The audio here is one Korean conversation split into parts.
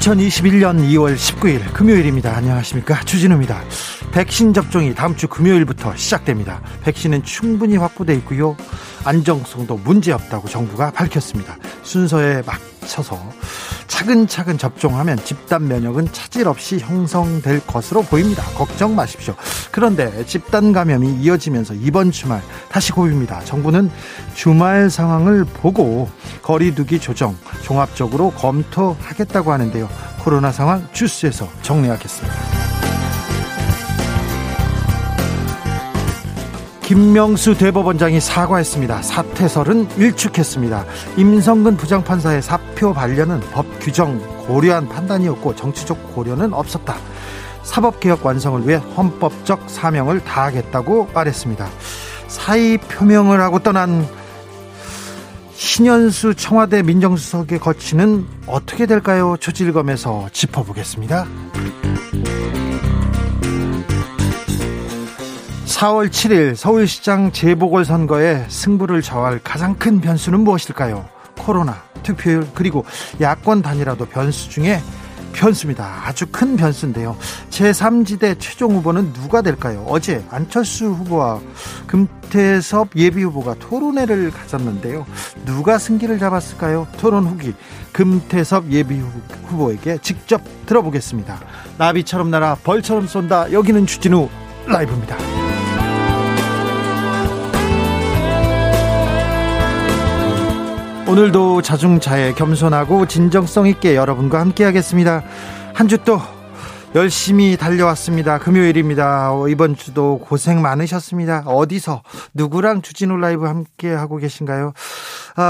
(2021년 2월 19일) 금요일입니다. 안녕하십니까, 주진우입니다. 백신 접종이 다음 주 금요일부터 시작됩니다. 백신은 충분히 확보돼 있고요, 안정성도 문제없다고 정부가 밝혔습니다. 순서에 맞춰서 차근차근 접종하면 집단 면역은 차질 없이 형성될 것으로 보입니다. 걱정 마십시오. 그런데 집단 감염이 이어지면서 이번 주말 다시 고비입니다. 정부는 주말 상황을 보고 거리두기 조정 종합적으로 검토하겠다고 하는데요. 코로나 상황 주스에서 정리하겠습니다. 김명수 대법원장이 사과했습니다. 사퇴설은 일축했습니다. 임성근 부장판사의 사표 반려는 법 규정 고려한 판단이었고 정치적 고려는 없었다. 사법개혁 완성을 위해 헌법적 사명을 다하겠다고 말했습니다. 사의 표명을 하고 떠난 신현수 청와대 민정수석의 거취는 어떻게 될까요? 초질검에서 짚어보겠습니다. 4월 7일 서울시장 재보궐선거에 승부를 좌우할 가장 큰 변수는 무엇일까요? 코로나, 투표율, 그리고 야권 단일화도 변수 중에 변수입니다. 아주 큰 변수인데요. 제3지대 최종 후보는 누가 될까요? 어제 안철수 후보와 금태섭 예비후보가 토론회를 가졌는데요. 누가 승기를 잡았을까요? 토론 후기 금태섭 예비후보에게 직접 들어보겠습니다. 나비처럼 날아 벌처럼 쏜다. 여기는 주진우 라이브입니다. 오늘도 자중차에 겸손하고 진정성 있게 여러분과 함께하겠습니다. 한 주 또 열심히 달려왔습니다. 금요일입니다. 이번 주도 고생 많으셨습니다. 어디서 누구랑 주진우 라이브 함께하고 계신가요?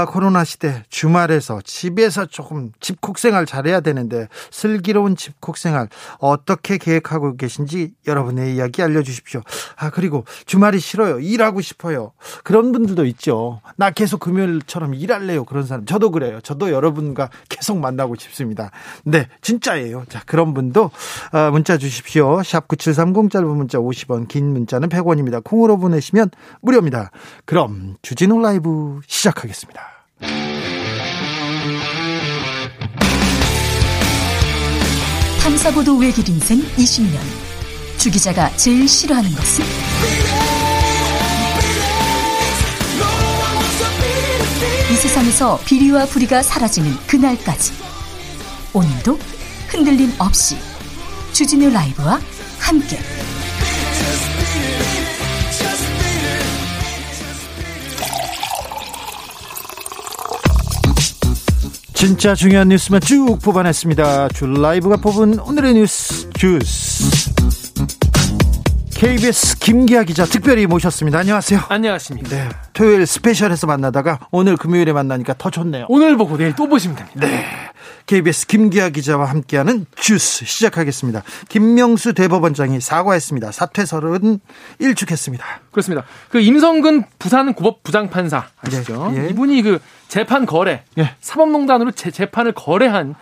코로나 시대 주말에서 집에서 조금 집콕생활 잘해야 되는데 슬기로운 집콕생활 어떻게 계획하고 계신지 여러분의 이야기 알려주십시오. 그리고 주말이 싫어요, 일하고 싶어요, 그런 분들도 있죠. 나 계속 금요일처럼 일할래요, 그런 사람. 저도 그래요. 저도 여러분과 계속 만나고 싶습니다. 네, 진짜예요. 자, 그런 분도 문자 주십시오. 샵9730 짧은 문자 50원, 긴 문자는 100원입니다. 콩으로 보내시면 무료입니다. 그럼 주진우 라이브 시작하겠습니다. 탐사보도 외길 인생 20년. 주 기자가 제일 싫어하는 것은? 이 세상에서 비리와 부리가 사라지는 그날까지 오늘도 흔들림 없이 주진우 라이브와 함께 진짜 중요한 뉴스만 쭉 뽑아냈습니다. 주 라이브가 뽑은 오늘의 뉴스 주스. KBS 김기아 기자 특별히 모셨습니다. 안녕하세요. 안녕하십니까. 네, 토요일 스페셜에서 만나다가 오늘 금요일에 만나니까 더 좋네요. 오늘 보고 내일 또 보시면 됩니다. 네, KBS 김기아 기자와 함께하는 주스 시작하겠습니다. 김명수 대법원장이 사과했습니다. 사퇴설은 일축했습니다. 그렇습니다. 그 임성근 부산 고법 부장판사 아시죠? 예, 예. 이분이 그 재판 거래, 예, 사법농단으로 재판을 거래한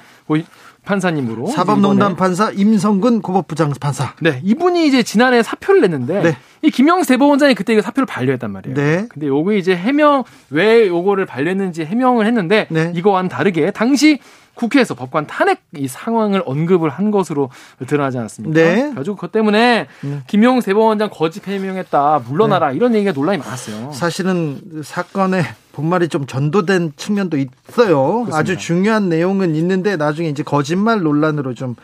판사님으로 사법농단 판사 임성근 고법부장 판사. 네, 이분이 이제 지난해 사표를 냈는데, 네, 이 김영수 대법원장이 그때 이거 사표를 반려했단 말이에요. 네. 근데 요거 이제 해명, 왜 요거를 반려했는지 해명을 했는데, 네, 이거와는 다르게 당시 국회에서 법관 탄핵 이 상황을 언급을 한 것으로 드러나지 않았습니까? 네. 결국 그것 때문에, 네, 김영수 대법원장 거짓 해명했다, 물러나라, 네, 이런 얘기가 논란이 많았어요. 사실은 사건의 본말이 좀 전도된 측면도 있어요. 그렇습니다. 아주 중요한 내용은 있는데 나중에 이제 거짓말 논란으로 좀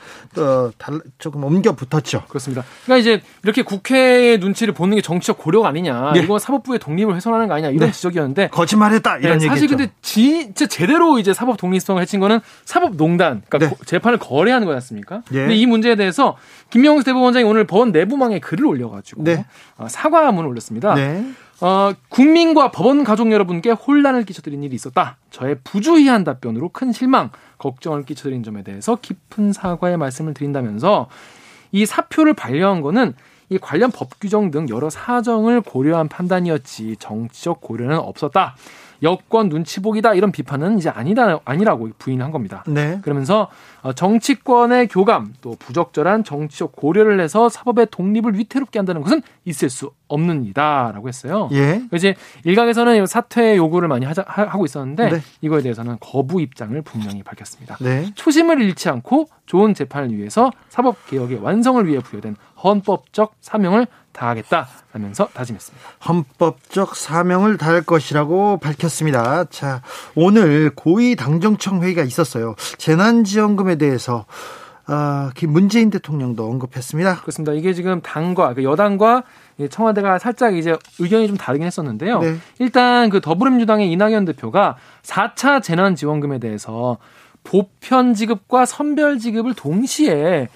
조금 옮겨 붙었죠. 그렇습니다. 그러니까 이제 이렇게 국회의 눈치를 보는 게 정치적 고려가 아니냐, 네, 이건 사법부의 독립을 훼손하는 거 아니냐, 이런, 네, 지적이었는데 거짓말했다 이런, 네, 얘기죠. 사실 근데 진짜 제대로 이제 사법 독립성을 해친 거는 사법농단, 그러니까, 네, 재판을 거래하는 거였습니까? 예. 근데 이 문제에 대해서 김명수 대법원장이 오늘 법원 내부망에 글을 올려가지고, 네, 사과문을 올렸습니다. 네. 국민과 법원 가족 여러분께 혼란을 끼쳐드린 일이 있었다. 저의 부주의한 답변으로 큰 실망, 걱정을 끼쳐드린 점에 대해서 깊은 사과의 말씀을 드린다면서 이 사표를 반려한 거는 이 관련 법 규정 등 여러 사정을 고려한 판단이었지 정치적 고려는 없었다. 여권 눈치보기다 이런 비판은 이제 아니라고 부인한 겁니다. 네. 그러면서 정치권의 교감 또 부적절한 정치적 고려를 해서 사법의 독립을 위태롭게 한다는 것은 있을 수 없는 일이다라고 했어요. 예. 이제 일각에서는 사퇴 요구를 많이 하고 있었는데 네. 이거에 대해서는 거부 입장을 분명히 밝혔습니다. 네. 초심을 잃지 않고 좋은 재판을 위해서 사법개혁의 완성을 위해 부여된 헌법적 사명을 다하겠다라면서 다짐했습니다. 헌법적 사명을 다할 것이라고 밝혔습니다. 자, 오늘 고위당정청 회의가 있었어요. 재난지원금에 대해서 문재인 대통령도 언급했습니다. 그렇습니다. 이게 지금 당과 여당과 청와대가 살짝 이제 의견이 좀 다르긴 했었는데요. 네. 일단 그 더불어민주당의 이낙연 대표가 4차 재난지원금에 대해서 보편지급과 선별지급을 동시에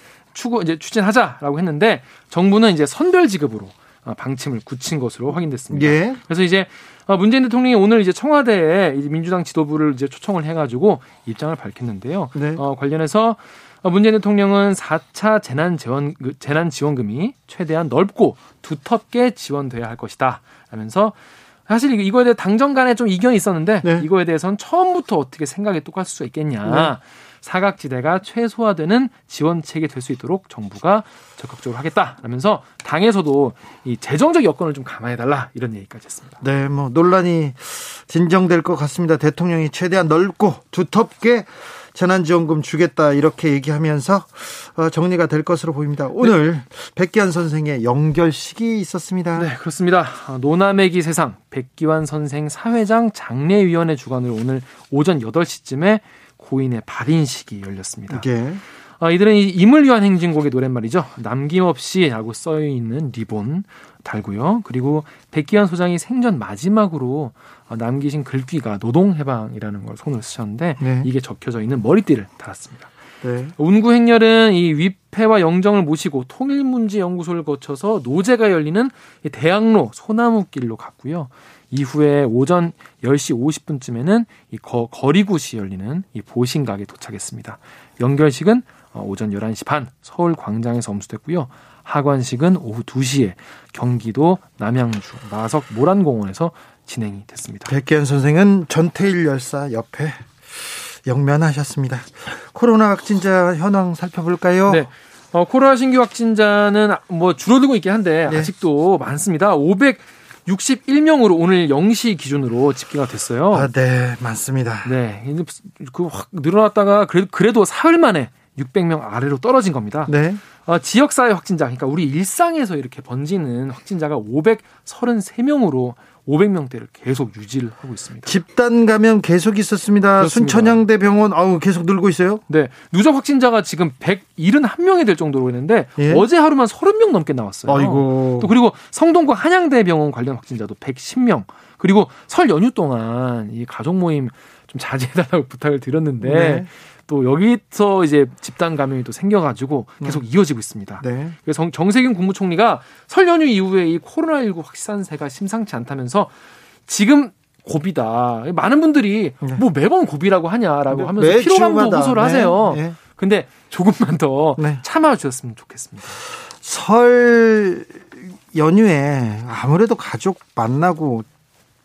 추진하자라고 했는데 정부는 이제 선별 지급으로 방침을 굳힌 것으로 확인됐습니다. 예. 그래서 이제 문재인 대통령이 오늘 이제 청와대에 민주당 지도부를 이제 초청을 해가지고 입장을 밝혔는데요. 네. 관련해서 문재인 대통령은 4차 재난지원금이 최대한 넓고 두텁게 지원돼야 할 것이다. 하면서 사실 이거에 대해 당정 간에 좀 이견이 있었는데 네. 이거에 대해서는 처음부터 어떻게 생각이 똑같을 수 있겠냐. 네. 사각지대가 최소화되는 지원책이 될 수 있도록 정부가 적극적으로 하겠다라면서 당에서도 이 재정적 여건을 좀 감안해달라 이런 얘기까지 했습니다. 네, 뭐 논란이 진정될 것 같습니다. 대통령이 최대한 넓고 두텁게 재난지원금 주겠다 이렇게 얘기하면서 정리가 될 것으로 보입니다. 오늘 네. 백기환 선생의 연결식이 있었습니다. 네, 그렇습니다. 노나매기 세상 백기환 선생 사회장 장례위원회 주관으로 오늘 오전 8시쯤에 고인의 발인식이 열렸습니다. 예. 이들은 임을 위한 행진곡의 노랫말이죠. 남김없이라고 써있는 리본 달고요. 그리고 백기환 소장이 생전 마지막으로 남기신 글귀가 노동해방이라는 걸 손으로 쓰셨는데 네. 이게 적혀져 있는 머리띠를 달았습니다. 네. 운구 행렬은 이 위패와 영정을 모시고 통일문제연구소를 거쳐서 노제가 열리는 대학로 소나무길로 갔고요. 이후에 오전 10시 50분쯤에는 이 거리굿이 열리는 이 보신각에 도착했습니다. 연결식은 오전 11시 반 서울 광장에서 엄수됐고요. 하관식은 오후 2시에 경기도 남양주 마석 모란공원에서 진행이 됐습니다. 백기현 선생은 전태일 열사 옆에 영면하셨습니다. 코로나 확진자 현황 살펴볼까요? 네. 코로나 신규 확진자는 뭐 줄어들고 있긴 한데 네. 아직도 많습니다. 561명으로 오늘 0시 기준으로 집계가 됐어요. 아, 네, 많습니다. 네, 확 늘어났다가 그래도 사흘 만에 600명 아래로 떨어진 겁니다. 네. 지역사회 확진자, 그러니까 우리 일상에서 이렇게 번지는 확진자가 533명으로 500명대를 계속 유지를 하고 있습니다. 집단 감염 계속 있었습니다. 그렇습니다. 순천향대 병원 계속 늘고 있어요. 네, 누적 확진자가 지금 171명이 될 정도로 했는데 예? 어제 하루만 30명 넘게 나왔어요. 아이고. 또 그리고 성동구 한양대 병원 관련 확진자도 110명. 그리고 설 연휴 동안 이 가족 모임 좀 자제해달라고 부탁을 드렸는데 네. 또 여기서 이제 집단 감염이 또 생겨가지고 계속 이어지고 있습니다. 네. 그래서 정세균 국무총리가 설 연휴 이후에 이 코로나19 확산세가 심상치 않다면서 지금 고비다. 많은 분들이 네. 뭐 매번 고비라고 하냐라고 하면서 피로감도 호소를 네. 하세요. 네. 근데 조금만 더 네. 참아주셨으면 좋겠습니다. 설 연휴에 아무래도 가족 만나고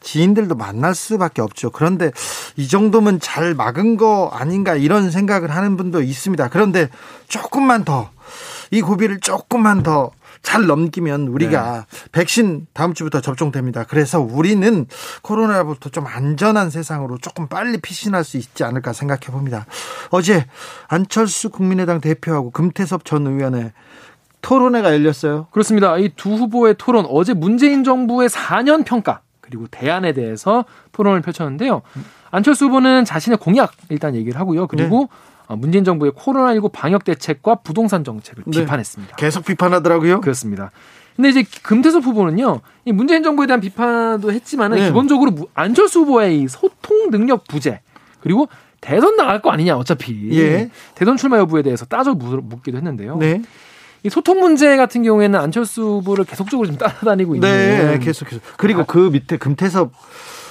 지인들도 만날 수밖에 없죠. 그런데 이 정도면 잘 막은 거 아닌가 이런 생각을 하는 분도 있습니다. 그런데 조금만 더 이 고비를 조금만 더 잘 넘기면 우리가 네. 백신 다음 주부터 접종됩니다. 그래서 우리는 코로나부터 좀 안전한 세상으로 조금 빨리 피신할 수 있지 않을까 생각해 봅니다. 어제 안철수 국민의당 대표하고 금태섭 전 의원의 토론회가 열렸어요. 그렇습니다. 이 두 후보의 토론 어제 문재인 정부의 4년 평가 그리고 대안에 대해서 토론을 펼쳤는데요. 안철수 후보는 자신의 공약 일단 얘기를 하고요. 그리고 네. 문재인 정부의 코로나19 방역 대책과 부동산 정책을 네. 비판했습니다. 계속 비판하더라고요. 그렇습니다. 근데 이제 금태섭 후보는요. 이 문재인 정부에 대한 비판도 했지만은 네. 기본적으로 안철수 후보의 이 소통 능력 부재 그리고 대선 나갈 거 아니냐 어차피 예. 대선 출마 여부에 대해서 따져 묻기도 했는데요. 네. 이 소통 문제 같은 경우에는 안철수 후보를 계속적으로 지금 따라다니고 있는. 네, 계속해서. 그리고 그 밑에 금태섭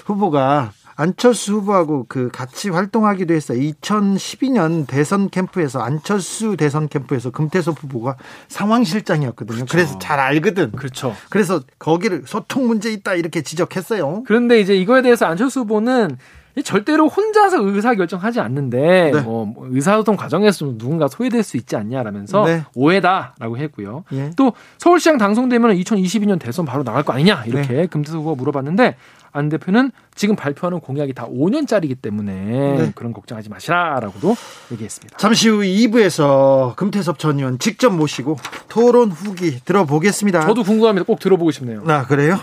후보가 안철수 후보하고 그 같이 활동하기도 했어요. 2012년 대선 캠프에서, 안철수 대선 캠프에서 금태섭 후보가 상황실장이었거든요. 그렇죠. 그래서 잘 알거든. 그렇죠. 그래서 거기를 소통 문제 있다 이렇게 지적했어요. 그런데 이제 이거에 대해서 안철수 후보는 절대로 혼자서 의사결정하지 않는데, 네, 의사소통 과정에서 누군가 소외될 수 있지 않냐라면서, 네, 오해다라고 했고요. 예. 또 서울시장 당선되면 2022년 대선 바로 나갈 거 아니냐 이렇게, 네, 금태섭 후보가 물어봤는데 안 대표는 지금 발표하는 공약이 다 5년짜리이기 때문에, 네, 그런 걱정하지 마시라라고도 얘기했습니다. 잠시 후 2부에서 금태섭 전 의원 직접 모시고 토론 후기 들어보겠습니다. 저도 궁금합니다. 꼭 들어보고 싶네요. 아, 그래요?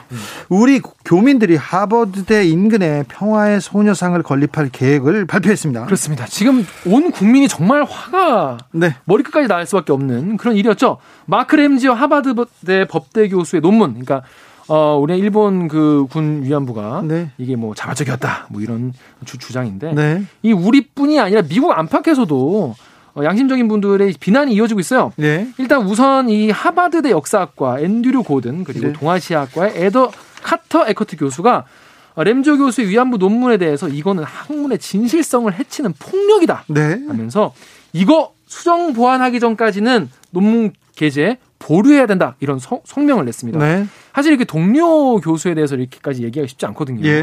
우리 교민들이 하버드대 인근에 평화의 소녀상을 건립할 계획을 발표했습니다. 그렇습니다. 지금 온 국민이 정말 화가, 네, 머리끝까지 나갈 수밖에 없는 그런 일이었죠. 마크 램지어 하버드대 법대 교수의 논문, 그러니까 우리 일본 그 군 위안부가, 네, 이게 뭐 자발적이었다 뭐 이런 주장인데, 네, 이 우리뿐이 아니라 미국 안팎에서도 양심적인 분들의 비난이 이어지고 있어요. 네. 일단 우선 이 하버드대 역사학과 앤드류 고든, 그리고, 네, 동아시아학과의 에더 카터 에커트 교수가 램지어 교수의 위안부 논문에 대해서 이거는 학문의 진실성을 해치는 폭력이다, 네, 하면서 이거 수정 보완하기 전까지는 논문 게재 보류해야 된다 이런 성명을 냈습니다. 네. 사실 이렇게 동료 교수에 대해서 이렇게까지 얘기하기 쉽지 않거든요. 예.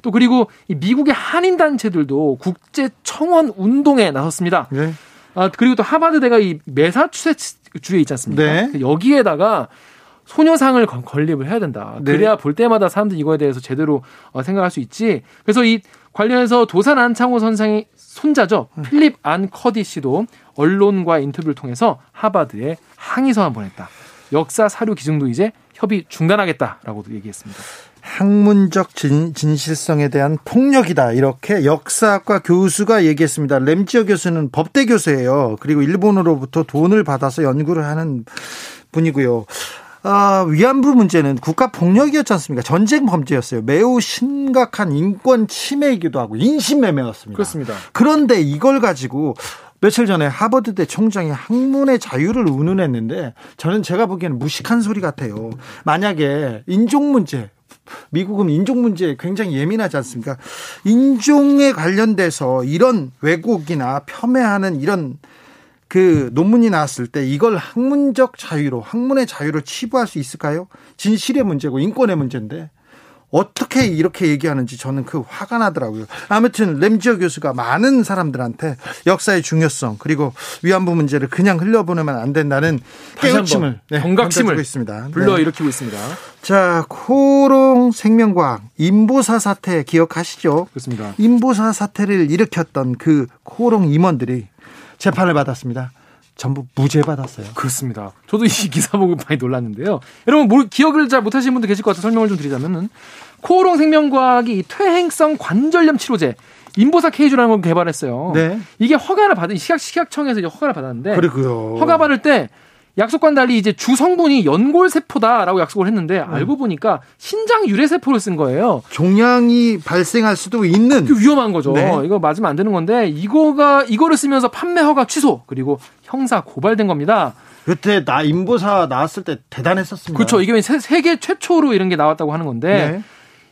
또 그리고 미국의 한인 단체들도 국제 청원 운동에 나섰습니다. 예. 아, 그리고 또 하버드대가 이 매사추세츠 주에 있지 않습니까? 네. 여기에다가 소녀상을 건립을 해야 된다. 네. 그래야 볼 때마다 사람들이 이거에 대해서 제대로 생각할 수 있지. 그래서 이 관련해서 도산 안창호 선생의 손자죠, 필립 안 커디 씨도 언론과 인터뷰를 통해서 하버드에 항의서 한 번 했다. 역사 사료 기증도 이제 협의 중단하겠다라고도 얘기했습니다. 학문적 진실성에 대한 폭력이다 이렇게 역사학과 교수가 얘기했습니다. 램지어 교수는 법대 교수예요. 그리고 일본으로부터 돈을 받아서 연구를 하는 분이고요. 아, 위안부 문제는 국가 폭력이었지 않습니까? 전쟁 범죄였어요. 매우 심각한 인권 침해이기도 하고 인신매매였습니다. 그렇습니다. 그런데 이걸 가지고 며칠 전에 하버드대 총장이 학문의 자유를 운운했는데 저는 제가 보기에는 무식한 소리 같아요. 만약에 인종 문제, 미국은 인종 문제에 굉장히 예민하지 않습니까? 인종에 관련돼서 이런 왜곡이나 폄훼하는 이런 그 논문이 나왔을 때 이걸 학문적 자유로, 학문의 자유로 치부할 수 있을까요? 진실의 문제고 인권의 문제인데 어떻게 이렇게 얘기하는지 저는 그 화가 나더라고요. 아무튼 램지어 교수가 많은 사람들한테 역사의 중요성 그리고 위안부 문제를 그냥 흘려보내면 안 된다는 깨우침을, 네, 경각심을 있습니다. 불러일으키고, 네, 있습니다. 자, 코롱 생명과학 인보사 사태 기억하시죠? 그렇습니다. 인보사 사태를 일으켰던 그 코롱 임원들이 재판을 받았습니다. 전부 무죄 받았어요. 그렇습니다. 저도 이 기사 보고 많이 놀랐는데요. 여러분 기억을 잘 못하시는 분도 계실 것 같아서 설명을 좀 드리자면은 코롱 생명과학이 퇴행성 관절염 치료제 인보사 케이주라는 걸 개발했어요. 네. 이게 허가를 받은 식약청에서 이제 허가를 받았는데, 그리고요, 허가 받을 때 약속과는 달리 이제 주 성분이 연골세포다라고 약속을 했는데, 알고 보니까 신장 유래세포를 쓴 거예요. 종양이 발생할 수도 있는. 위험한 거죠. 네. 이거 맞으면 안 되는 건데, 이거를 쓰면서 판매 허가 취소, 그리고 형사 고발된 겁니다. 그때 나 인보사 나왔을 때 대단했었습니다. 그렇죠. 이게 세계 최초로 이런 게 나왔다고 하는 건데, 네,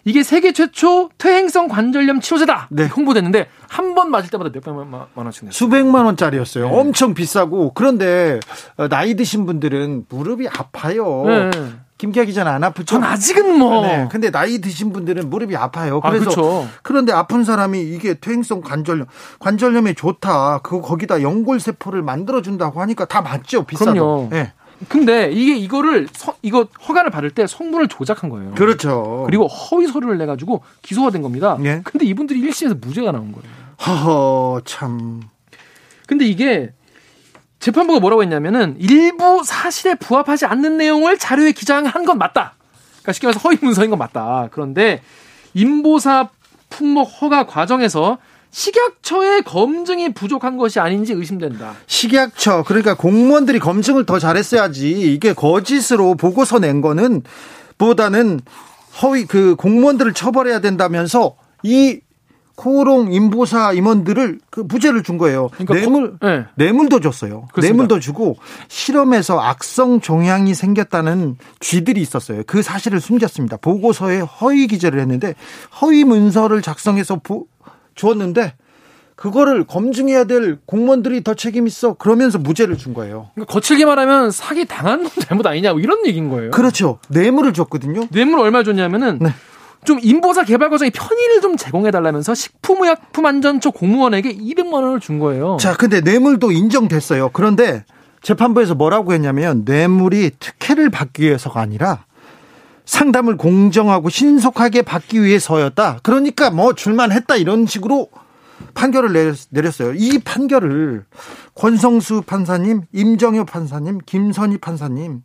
이게 세계 최초 퇴행성 관절염 치료제다, 네, 홍보됐는데 한 번 맞을 때마다 몇백만 원씩 냈어요. 수백만 원짜리였어요. 네. 엄청 비싸고. 그런데 나이 드신 분들은 무릎이 아파요. 네. 김기아 기자는 안 아프죠? 전 아직은 뭐. 네. 근데 나이 드신 분들은 무릎이 아파요. 그래서, 그렇죠. 그런데 아픈 사람이 이게 퇴행성 관절염에 좋다, 거기다 연골세포를 만들어준다고 하니까 다 맞죠. 비싸도. 그럼요. 네. 근데 이거 허가를 받을 때 성분을 조작한 거예요. 그렇죠. 그리고 허위 서류를 내가지고 기소가 된 겁니다. 예? 근데 이분들이 1심에서 무죄가 나온 거예요. 허허, 참. 근데 이게 재판부가 뭐라고 했냐면은 일부 사실에 부합하지 않는 내용을 자료에 기장한 건 맞다. 그러니까 쉽게 말해서 허위 문서인 건 맞다. 그런데 인보사 품목 허가 과정에서 식약처의 검증이 부족한 것이 아닌지 의심된다. 식약처, 그러니까 공무원들이 검증을 더 잘했어야지. 이게 거짓으로 보고서 낸 거는 보다는 허위, 그 공무원들을 처벌해야 된다면서 이 코롱 인보사 임원들을 그 무죄를 준 거예요. 그러니까 뇌물도 줬어요. 그렇습니다. 뇌물도 주고 실험에서 악성 종양이 생겼다는 쥐들이 있었어요. 그 사실을 숨겼습니다. 보고서에 허위 기재를 했는데 허위 문서를 작성해서 줬는데 그거를 검증해야 될 공무원들이 더 책임 있어. 그러면서 무죄를 준 거예요. 그러니까 거칠게 말하면 사기 당한 잘못 아니냐 이런 얘기인 거예요. 그렇죠. 뇌물을 줬거든요. 뇌물 얼마 줬냐면은 좀 인보사 개발 과정에 편의를 좀 제공해달라면서 식품의약품안전처 공무원에게 200만 원을 준 거예요. 자, 근데 뇌물도 인정됐어요. 그런데 재판부에서 뭐라고 했냐면 뇌물이 특혜를 받기 위해서가 아니라 상담을 공정하고 신속하게 받기 위해서였다. 그러니까 뭐 줄만 했다 이런 식으로 판결을 내렸어요. 이 판결을 권성수 판사님, 임정효 판사님, 김선희 판사님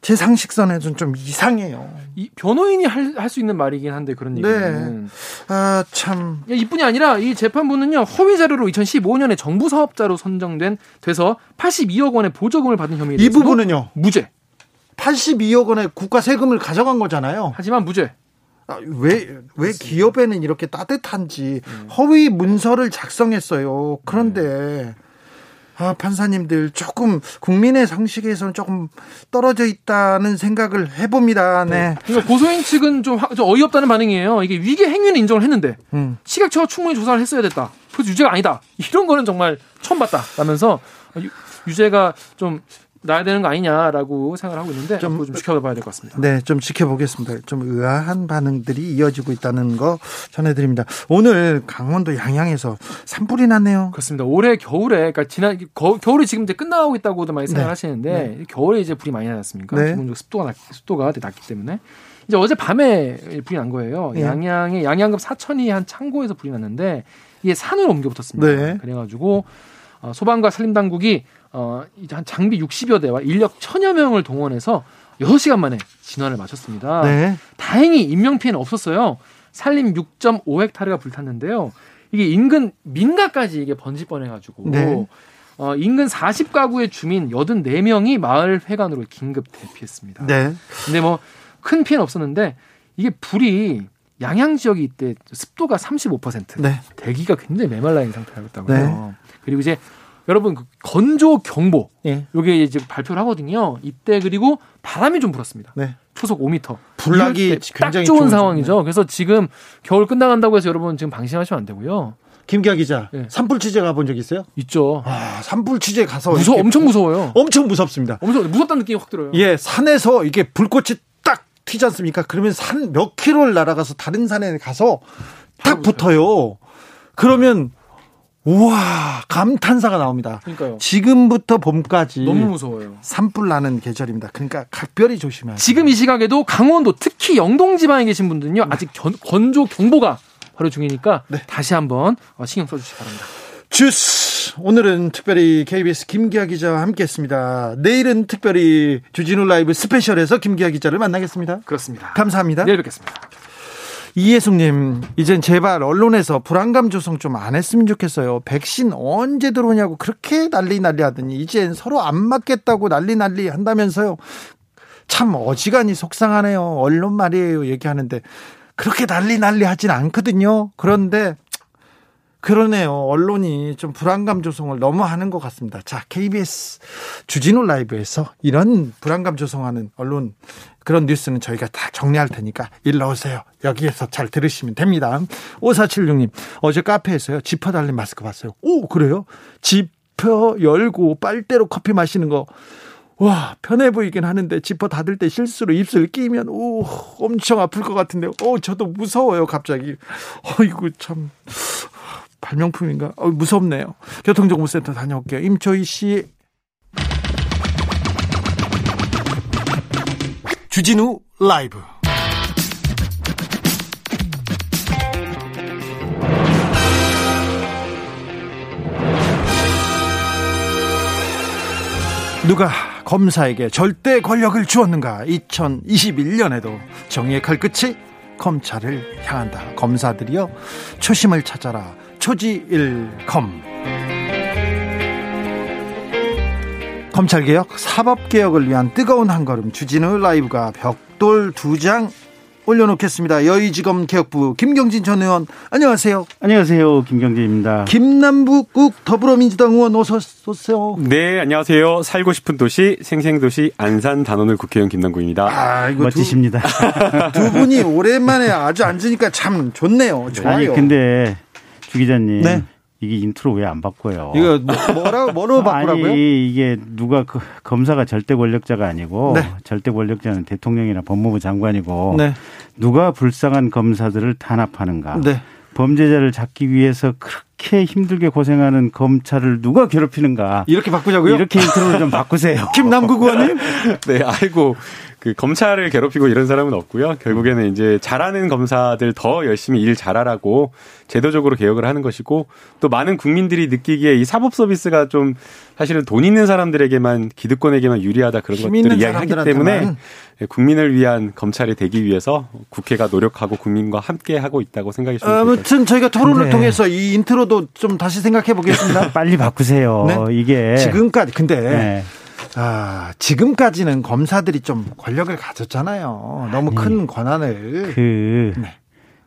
제 상식선에서는 좀 이상해요. 이 변호인이 할 수 있는 말이긴 한데 그런 얘기는. 네. 아, 참. 이뿐이 아니라 이 재판부는요. 허위 자료로 2015년에 정부 사업자로 선정돼서 82억 원의 보조금을 받은 혐의에 대해서 이 부분은요. 무죄. 82억 원의 국가 세금을 가져간 거잖아요. 하지만 무죄. 왜 기업에는 이렇게 따뜻한지. 허위 문서를 작성했어요. 그런데 판사님들 조금 국민의 상식에서는 조금 떨어져 있다는 생각을 해봅니다. 네. 그러니까 고소인 측은 좀 어이없다는 반응이에요. 이게 위계 행위는 인정을 했는데 시각처가 충분히 조사를 했어야 됐다. 그래서 유죄가 아니다. 이런 거는 정말 처음 봤다라면서 유죄가 좀 나야 되는 거 아니냐라고 생각을 하고 있는데 좀 지켜봐야 될 것 같습니다. 네, 좀 지켜보겠습니다. 좀 의아한 반응들이 이어지고 있다는 거 전해드립니다. 오늘 강원도 양양에서 산불이 났네요. 그렇습니다. 올해 겨울에 그러니까 지난 겨울이 지금 이제 끝나고 있다고도 많이 생각하시는데 겨울에 이제 불이 많이 났습니까? 기본적으로 습도가 낮기 때문에 이제 어제 밤에 불이 난 거예요. 네. 양양의 양양읍 사천이 한 창고에서 불이 났는데 이게 산으로 옮겨 붙었습니다. 네. 그래가지고 소방과 산림당국이 이제 한 장비 60여 대와 인력 1000여 명을 동원해서 6시간 만에 진화를 마쳤습니다. 네. 다행히 인명피해는 없었어요. 산림 6.5헥타르가 불탔는데요. 이게 인근 민가까지 이게 번질 뻔해가지고 인근 40가구의 주민 84명이 마을 회관으로 긴급 대피했습니다. 네. 근데 뭐 큰 피해는 없었는데 이게 불이 양양 지역이 이때 습도가 35%, 대기가 굉장히 메말라 있는 상태였다고요. 네. 그리고 이제 여러분 건조 경보 이게 이제 발표를 하거든요. 이때 그리고 바람이 좀 불었습니다. 네. 초속 5m. 불나기 굉장히 좋은 상황이죠. 그래서 지금 겨울 끝나간다고 해서 여러분 지금 방심하시면 안 되고요. 김기아 기자, 산불 취재 가본 적 있어요? 있죠. 아, 산불 취재 가서 엄청 무서워요. 엄청 무섭습니다. 엄청 무섭다는 느낌이 확 들어요. 예, 산에서 이게 불꽃이 딱 튀지 않습니까? 그러면 산 몇 킬로를 날아가서 다른 산에 가서 딱 붙어요. 그러면 우와, 감탄사가 나옵니다. 그러니까요. 지금부터 봄까지 너무 무서워요. 산불 나는 계절입니다. 그러니까 각별히 조심해야 돼요. 지금 이 시각에도 강원도 특히 영동지방에 계신 분들은요 아직 건조 경보가 발효 중이니까 다시 한번 신경 써주시기 바랍니다. 주스 오늘은 특별히 KBS 김기아 기자와 함께했습니다. 내일은 특별히 주진우 라이브 스페셜에서 김기아 기자를 만나겠습니다. 그렇습니다. 감사합니다. 내일 뵙겠습니다. 이예숙님, 이젠 제발 언론에서 불안감 조성 좀 안 했으면 좋겠어요. 백신 언제 들어오냐고 그렇게 난리 하더니 이젠 서로 안 맞겠다고 난리 한다면서요. 참 어지간히 속상하네요. 언론 말이에요 얘기하는데 그렇게 난리 하진 않거든요. 그런데 그러네요. 언론이 좀 불안감 조성을 너무 하는 것 같습니다. 자, KBS 주진우 라이브에서 이런 불안감 조성하는 언론 그런 뉴스는 저희가 다 정리할 테니까 일러 오세요. 여기에서 잘 들으시면 됩니다. 5476님, 어제 카페에서요 지퍼 달린 마스크 봤어요. 오, 그래요? 지퍼 열고 빨대로 커피 마시는 거 와 편해 보이긴 하는데 지퍼 닫을 때 실수로 입술 끼면 오 엄청 아플 것 같은데요. 오, 저도 무서워요 갑자기. 어이구 참. 발명품인가? 무섭네요. 교통정보센터 다녀올게요. 임초희 씨. 주진우 라이브. 누가 검사에게 절대 권력을 주었는가? 2021년에도 정의의 칼끝이 검찰을 향한다. 검사들이여 초심을 찾아라. 초지일검. 검찰개혁 사법개혁을 위한 뜨거운 한걸음. 주진우 라이브가 벽돌 2장 올려놓겠습니다. 여의지검 개혁부 김경진 전 의원 안녕하세요. 안녕하세요. 김경진입니다. 김남국 더불어민주당 의원 어서 오세요. 네. 안녕하세요. 살고 싶은 도시 생생도시 안산 단원을 국회의원 김남국입니다. 아, 이거 멋지십니다. 두 분이 오랜만에 아주 앉으니까 참 좋네요. 좋아요. 아니 근데 주 기자님. 네. 이게 인트로 왜 안 바꿔요? 이거 뭐로 바꾸라고요? 아니 이게 누가 검사가 절대 권력자가 아니고 네. 절대 권력자는 대통령이나 법무부 장관이고 네. 누가 불쌍한 검사들을 탄압하는가? 네. 범죄자를 잡기 위해서 그렇게 힘들게 고생하는 검찰을 누가 괴롭히는가? 이렇게 바꾸자고요? 이렇게 인트로를 좀 바꾸세요. 김남국 의원님? 네, 아이고. 그 검찰을 괴롭히고 이런 사람은 없고요. 결국에는 이제 잘하는 검사들 더 열심히 일 잘하라고 제도적으로 개혁을 하는 것이고 또 많은 국민들이 느끼기에 이 사법 서비스가 좀 사실은 돈 있는 사람들에게만 기득권에게만 유리하다 그런 것들을 이야기하기 때문에 국민을 위한 검찰이 되기 위해서 국회가 노력하고 국민과 함께 하고 있다고 생각이 듭니다. 아무튼 저희가 토론을 네. 통해서 이 인트로도 좀 다시 생각해 보겠습니다. 빨리 바꾸세요. 네? 이게 지금까지 근데. 네. 아, 지금까지는 검사들이 좀 권력을 가졌잖아요. 너무 아니, 큰 권한을. 네.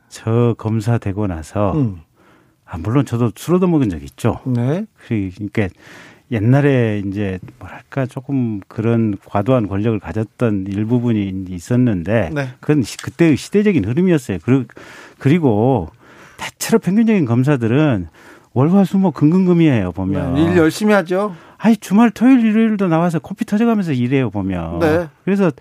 저 검사 되고 나서, 아, 물론 저도 술 얻어먹은 적 있죠. 네. 그러니까 옛날에 이제 뭐랄까 조금 그런 과도한 권력을 가졌던 일부분이 있었는데, 네. 그건 그때의 시대적인 흐름이었어요. 그리고 대체로 평균적인 검사들은 월화수목 금금금이에요, 보면. 네, 일 열심히 하죠. 아니 주말 토요일 일요일도 나와서 코피 터져가면서 일해요 보면. 네. 그래서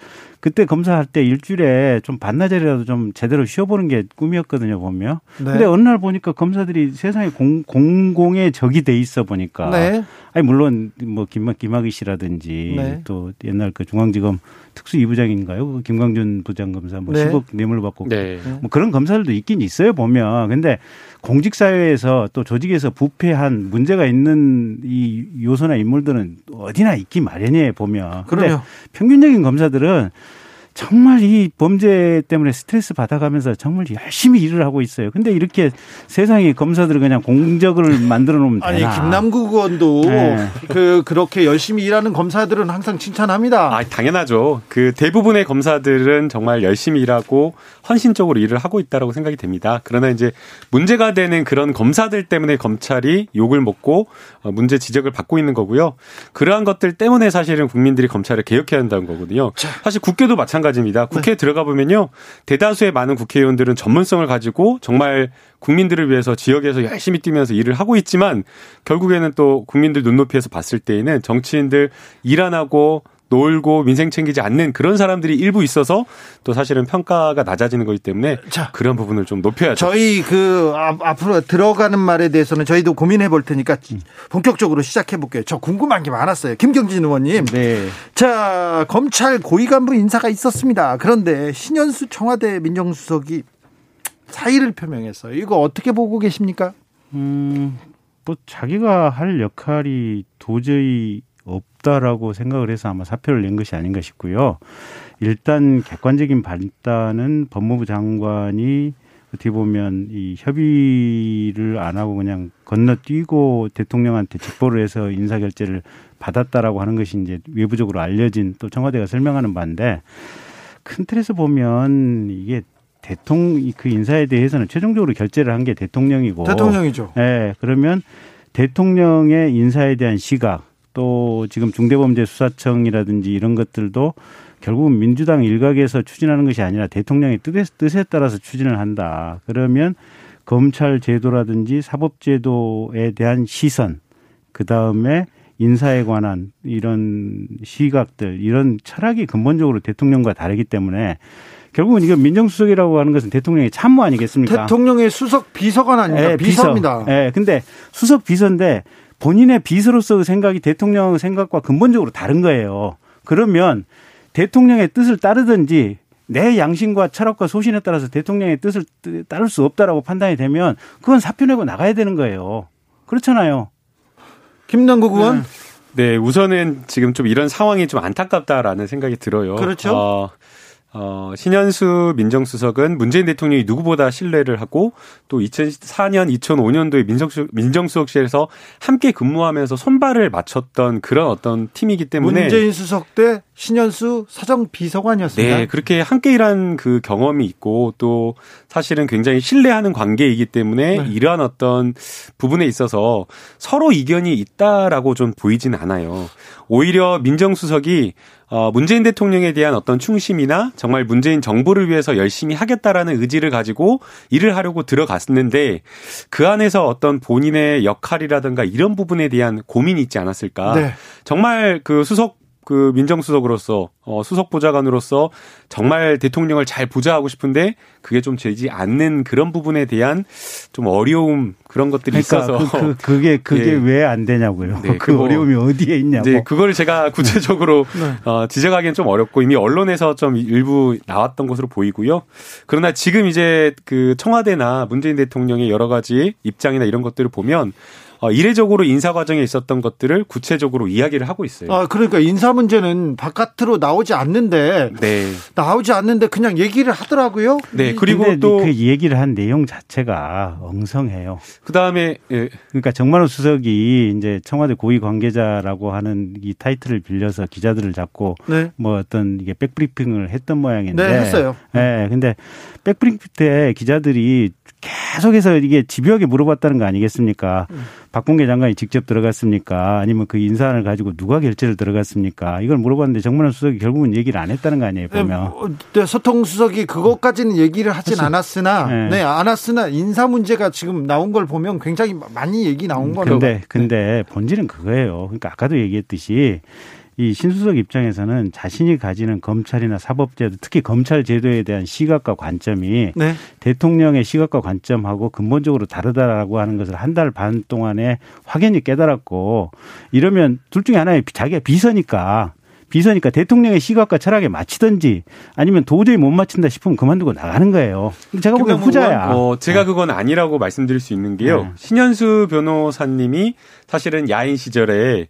그때 검사할 때 일주일에 좀 반나절이라도 좀 제대로 쉬어보는 게 꿈이었거든요 보면. 네. 근데 어느 날 보니까 검사들이 세상에 공공의 적이 돼 있어 보니까. 네. 아니 물론 뭐 김학의 씨라든지 네. 또 옛날 그 중앙지검 특수 2부장인가요? 김광준 부장검사 뭐 네. 10억 뇌물받고 네. 뭐 그런 검사들도 있긴 있어요 보면. 근데 공직사회에서 또 조직에서 부패한 문제가 있는 이 요소나 인물들은 어디나 있기 마련이에요 보면. 그런데 평균적인 검사들은 정말 이 범죄 때문에 스트레스 받아가면서 정말 열심히 일을 하고 있어요. 근데 이렇게 세상에 검사들을 그냥 공적을 만들어 놓으면 되나. 아니 김남국 의원도 네. 그렇게 열심히 일하는 검사들은 항상 칭찬합니다. 아, 당연하죠. 그 대부분의 검사들은 정말 열심히 일하고 헌신적으로 일을 하고 있다라고 생각이 됩니다. 그러나 이제 문제가 되는 그런 검사들 때문에 검찰이 욕을 먹고 문제 지적을 받고 있는 거고요. 그러한 것들 때문에 사실은 국민들이 검찰을 개혁해야 한다는 거거든요. 사실 국회도 마찬가지입니다. 국회에 네. 들어가 보면요. 대다수의 많은 국회의원들은 전문성을 가지고 정말 국민들을 위해서 지역에서 열심히 뛰면서 일을 하고 있지만 결국에는 또 국민들 눈높이에서 봤을 때에는 정치인들 일 안 하고 놀고 민생 챙기지 않는 그런 사람들이 일부 있어서 또 사실은 평가가 낮아지는 거기 때문에 자, 그런 부분을 좀 높여야죠. 저희 앞으로 들어가는 말에 대해서는 저희도 고민해 볼 테니까 본격적으로 시작해 볼게요. 저 궁금한 게 많았어요. 김경진 의원님. 네. 자, 검찰 고위 간부 인사가 있었습니다. 그런데 신현수 청와대 민정수석이 사의를 표명했어요. 이거 어떻게 보고 계십니까? 뭐 자기가 할 역할이 도저히 없다라고 생각을 해서 아마 사표를 낸 것이 아닌가 싶고요. 일단 객관적인 발단은 법무부 장관이 어떻게 보면 이 협의를 안 하고 그냥 건너뛰고 대통령한테 직보를 해서 인사결재를 받았다라고 하는 것이 이제 외부적으로 알려진 또 청와대가 설명하는 바인데 큰 틀에서 보면 이게 대통령 그 인사에 대해서는 최종적으로 결재를 한 게 대통령이고 대통령이죠. 네, 그러면 대통령의 인사에 대한 시각 또 지금 중대범죄수사청이라든지 이런 것들도 결국은 민주당 일각에서 추진하는 것이 아니라 대통령의 뜻에 따라서 추진을 한다. 그러면 검찰 제도라든지 사법 제도에 대한 시선, 그다음에 인사에 관한 이런 시각들, 이런 철학이 근본적으로 대통령과 다르기 때문에 결국은 이거 민정수석이라고 하는 것은 대통령의 참모 아니겠습니까? 대통령의 수석 비서관 아닙니까? 네, 비서입니다. 네, 근데 수석 비서인데 본인의 비서로서의 생각이 대통령 생각과 근본적으로 다른 거예요. 그러면 대통령의 뜻을 따르든지 내 양심과 철학과 소신에 따라서 대통령의 뜻을 따를 수 없다라고 판단이 되면 그건 사표 내고 나가야 되는 거예요. 그렇잖아요. 김남국 의원. 네, 우선은 지금 좀 이런 상황이 좀 안타깝다라는 생각이 들어요. 그렇죠. 신현수 민정수석은 문재인 대통령이 누구보다 신뢰를 하고 또 2004년, 2005년도에 민정수석실에서 함께 근무하면서 손발을 맞췄던 그런 어떤 팀이기 때문에 문재인 수석 때 신현수 사정비서관이었습니다. 네, 그렇게 함께 일한 그 경험이 있고 또 사실은 굉장히 신뢰하는 관계이기 때문에 네. 이러한 어떤 부분에 있어서 서로 이견이 있다라고 좀 보이진 않아요. 오히려 민정수석이 문재인 대통령에 대한 어떤 충심이나 정말 문재인 정부를 위해서 열심히 하겠다라는 의지를 가지고 일을 하려고 들어갔는데 그 안에서 어떤 본인의 역할이라든가 이런 부분에 대한 고민이 있지 않았을까. 네. 정말 그 민정수석으로서 수석보좌관으로서 정말 대통령을 잘 보좌하고 싶은데 그게 좀 되지 않는 그런 부분에 대한 좀 어려움 그런 것들이 그러니까 있어서 그게 왜 안 되냐고요. 네, 그 어려움이 어디에 있냐고. 네, 그걸 제가 구체적으로 네. 지적하기엔 좀 어렵고 이미 언론에서 좀 일부 나왔던 것으로 보이고요. 그러나 지금 이제 그 청와대나 문재인 대통령의 여러 가지 입장이나 이런 것들을 보면 이례적으로 인사 과정에 있었던 것들을 구체적으로 이야기를 하고 있어요. 아, 그러니까 인사 문제는 바깥으로 나오지 않는데 그냥 얘기를 하더라고요. 네, 그리고 또 그 얘기를 한 내용 자체가 엉성해요. 그 다음에 예. 그러니까 정만호 수석이 이제 청와대 고위 관계자라고 하는 이 타이틀을 빌려서 기자들을 잡고 네. 뭐 어떤 이게 백브리핑을 했던 모양인데, 네, 했어요. 네, 근데 백브리핑 때 기자들이 계속해서 이게 집요하게 물어봤다는 거 아니겠습니까? 박봉계 장관이 직접 들어갔습니까? 아니면 그 인사안을 가지고 누가 결재를 들어갔습니까? 이걸 물어봤는데 정만호 수석이 결국은 얘기를 안 했다는 거 아니에요, 보면. 네, 소통 수석이 그것까지는 얘기를 하진 않았으나, 인사 문제가 지금 나온 걸 보면 굉장히 많이 얘기 나온 거예요. 근데 본질은 그거예요. 그러니까 아까도 얘기했듯이 이 신수석 입장에서는 자신이 가지는 검찰이나 사법제도, 특히 검찰 제도에 대한 시각과 관점이 네. 대통령의 시각과 관점하고 근본적으로 다르다라고 하는 것을 한 달 반 동안에 확연히 깨달았고, 이러면 둘 중에 하나에 자기가 비서니까 대통령의 시각과 철학에 맞히든지 아니면 도저히 못 맞춘다 싶으면 그만두고 나가는 거예요. 제가 보기엔 후자야. 제가 그건 아니라고 말씀드릴 수 있는 게요. 네. 신현수 변호사님이 사실은 야인 시절에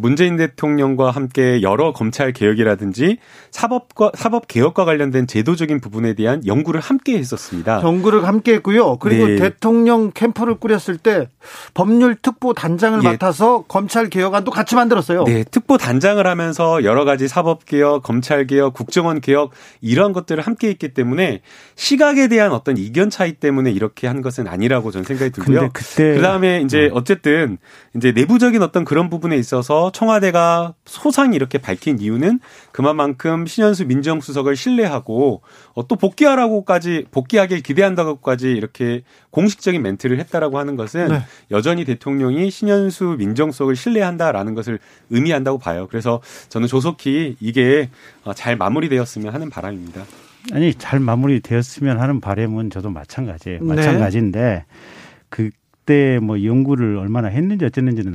문재인 대통령과 함께 여러 검찰 개혁이라든지 사법개혁과 관련된 제도적인 부분에 대한 연구를 함께 했었습니다. 연구를 함께 했고요. 그리고 네. 대통령 캠프를 꾸렸을 때 법률특보단장을 예. 맡아서 검찰개혁안도 같이 만들었어요. 네, 특보단장을 하면서 여러 가지 사법개혁, 검찰개혁, 국정원개혁 이런 것들을 함께 했기 때문에 시각에 대한 어떤 이견 차이 때문에 이렇게 한 것은 아니라고 저는 생각이 들고요. 그다음에 이제 어쨌든 이제 내부적인 어떤 그런 부분에 있어서 청와대가 소상히 이렇게 밝힌 이유는 그만큼 신현수 민정수석을 신뢰하고 또 복귀하길 기대한다고까지 이렇게 공식적인 멘트를 했다라고 하는 것은 네. 여전히 대통령이 신현수 민정수석을 신뢰한다라는 것을 의미한다고 봐요. 그래서 저는 조속히 이게 잘 마무리되었으면 하는 바람입니다. 아니, 잘 마무리되었으면 하는 바람은 저도 마찬가지예요. 네. 마찬가지인데 그때 뭐 연구를 얼마나 했는지 어쨌는지는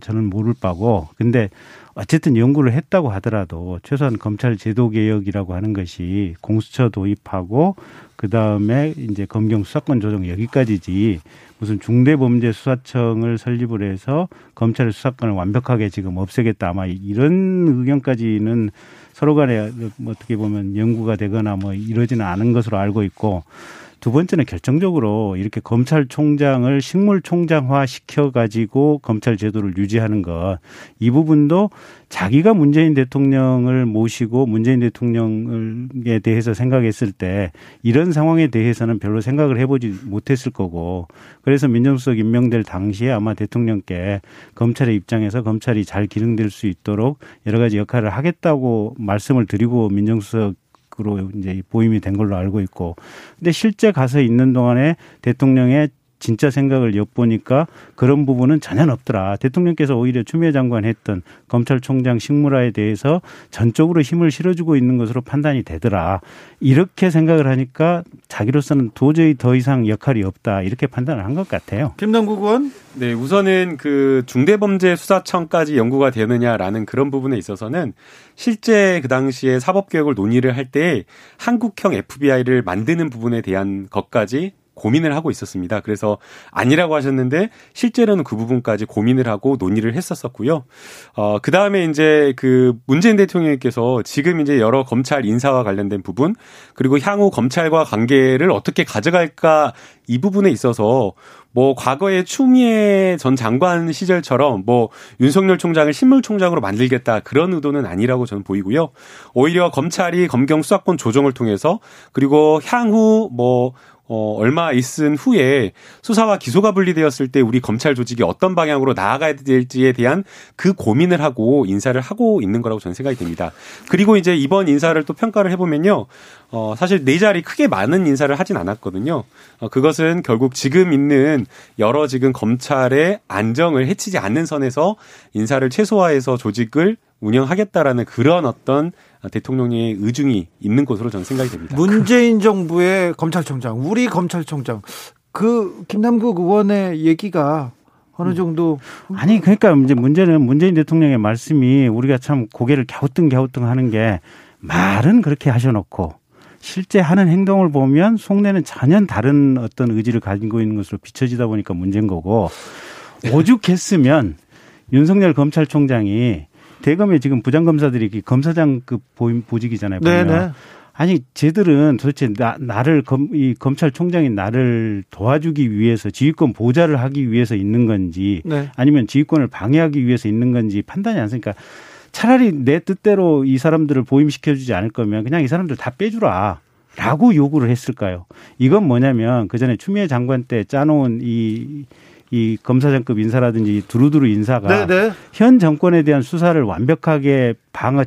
저는 모를 바고, 근데 어쨌든 연구를 했다고 하더라도 최소한 검찰 제도 개혁이라고 하는 것이 공수처 도입하고 그 다음에 이제 검경 수사권 조정 여기까지지 무슨 중대범죄수사청을 설립을 해서 검찰의 수사권을 완벽하게 지금 없애겠다 아마 이런 의견까지는 서로 간에 어떻게 보면 연구가 되거나 뭐 이러지는 않은 것으로 알고 있고, 두 번째는 결정적으로 이렇게 검찰총장을 식물총장화 시켜가지고 검찰 제도를 유지하는 것, 이 부분도 자기가 문재인 대통령을 모시고 문재인 대통령에 대해서 생각했을 때 이런 상황에 대해서는 별로 생각을 해보지 못했을 거고, 그래서 민정수석 임명될 당시에 아마 대통령께 검찰의 입장에서 검찰이 잘 기능될 수 있도록 여러 가지 역할을 하겠다고 말씀을 드리고 민정수석 으로 이제 보임이 된 걸로 알고 있고, 근데 실제 가서 있는 동안에 대통령의 진짜 생각을 엿보니까 그런 부분은 전혀 없더라. 대통령께서 오히려 추미애 장관 했던 검찰총장 식물화에 대해서 전적으로 힘을 실어주고 있는 것으로 판단이 되더라. 이렇게 생각을 하니까 자기로서는 도저히 더 이상 역할이 없다. 이렇게 판단을 한 것 같아요. 김남국 의원? 네, 우선은 그 중대범죄수사청까지 연구가 되느냐라는 그런 부분에 있어서는 실제 그 당시에 사법개혁을 논의를 할 때 한국형 FBI를 만드는 부분에 대한 것까지 고민을 하고 있었습니다. 그래서 아니라고 하셨는데 실제로는 그 부분까지 고민을 하고 논의를 했었었고요. 그 다음에 이제 그 문재인 대통령께서 지금 이제 여러 검찰 인사와 관련된 부분 그리고 향후 검찰과 관계를 어떻게 가져갈까 이 부분에 있어서 뭐 과거에 추미애 전 장관 시절처럼 뭐 윤석열 총장을 신물총장으로 만들겠다 그런 의도는 아니라고 저는 보이고요. 오히려 검찰이 검경 수사권 조정을 통해서 그리고 향후 뭐 얼마 있은 후에 수사와 기소가 분리되었을 때 우리 검찰 조직이 어떤 방향으로 나아가야 될지에 대한 그 고민을 하고 인사를 하고 있는 거라고 저는 생각이 됩니다. 그리고 이제 이번 인사를 또 평가를 해보면요. 사실 네 자리 크게 많은 인사를 하진 않았거든요. 그것은 결국 지금 있는 여러 지금 검찰의 안정을 해치지 않는 선에서 인사를 최소화해서 조직을 운영하겠다라는 그런 어떤 대통령의 의중이 있는 것으로 저는 생각이 됩니다. 문재인 정부의 검찰총장, 우리 검찰총장, 그 김남국 의원의 얘기가 어느 정도 아니 그러니까 이제 문제는 문재인 대통령의 말씀이 우리가 참 고개를 갸우뚱 하는 게 말은 그렇게 하셔놓고 실제 하는 행동을 보면 속내는 전혀 다른 어떤 의지를 가지고 있는 것으로 비춰지다 보니까 문제인 거고 오죽했으면 윤석열 검찰총장이 대검에 지금 부장검사들이 검사장급 보직이잖아요. 보면. 아니, 쟤들은 도대체 나를 이 검찰총장인 나를 도와주기 위해서 지휘권 보좌를 하기 위해서 있는 건지 네. 아니면 지휘권을 방해하기 위해서 있는 건지 판단이 안 서니까 차라리 내 뜻대로 이 사람들을 보임시켜주지 않을 거면 그냥 이 사람들 다 빼주라. 라고 요구를 했을까요? 이건 뭐냐면 그전에 추미애 장관 때 짜놓은 이 검사장급 인사라든지 두루두루 인사가 네네. 현 정권에 대한 수사를 완벽하게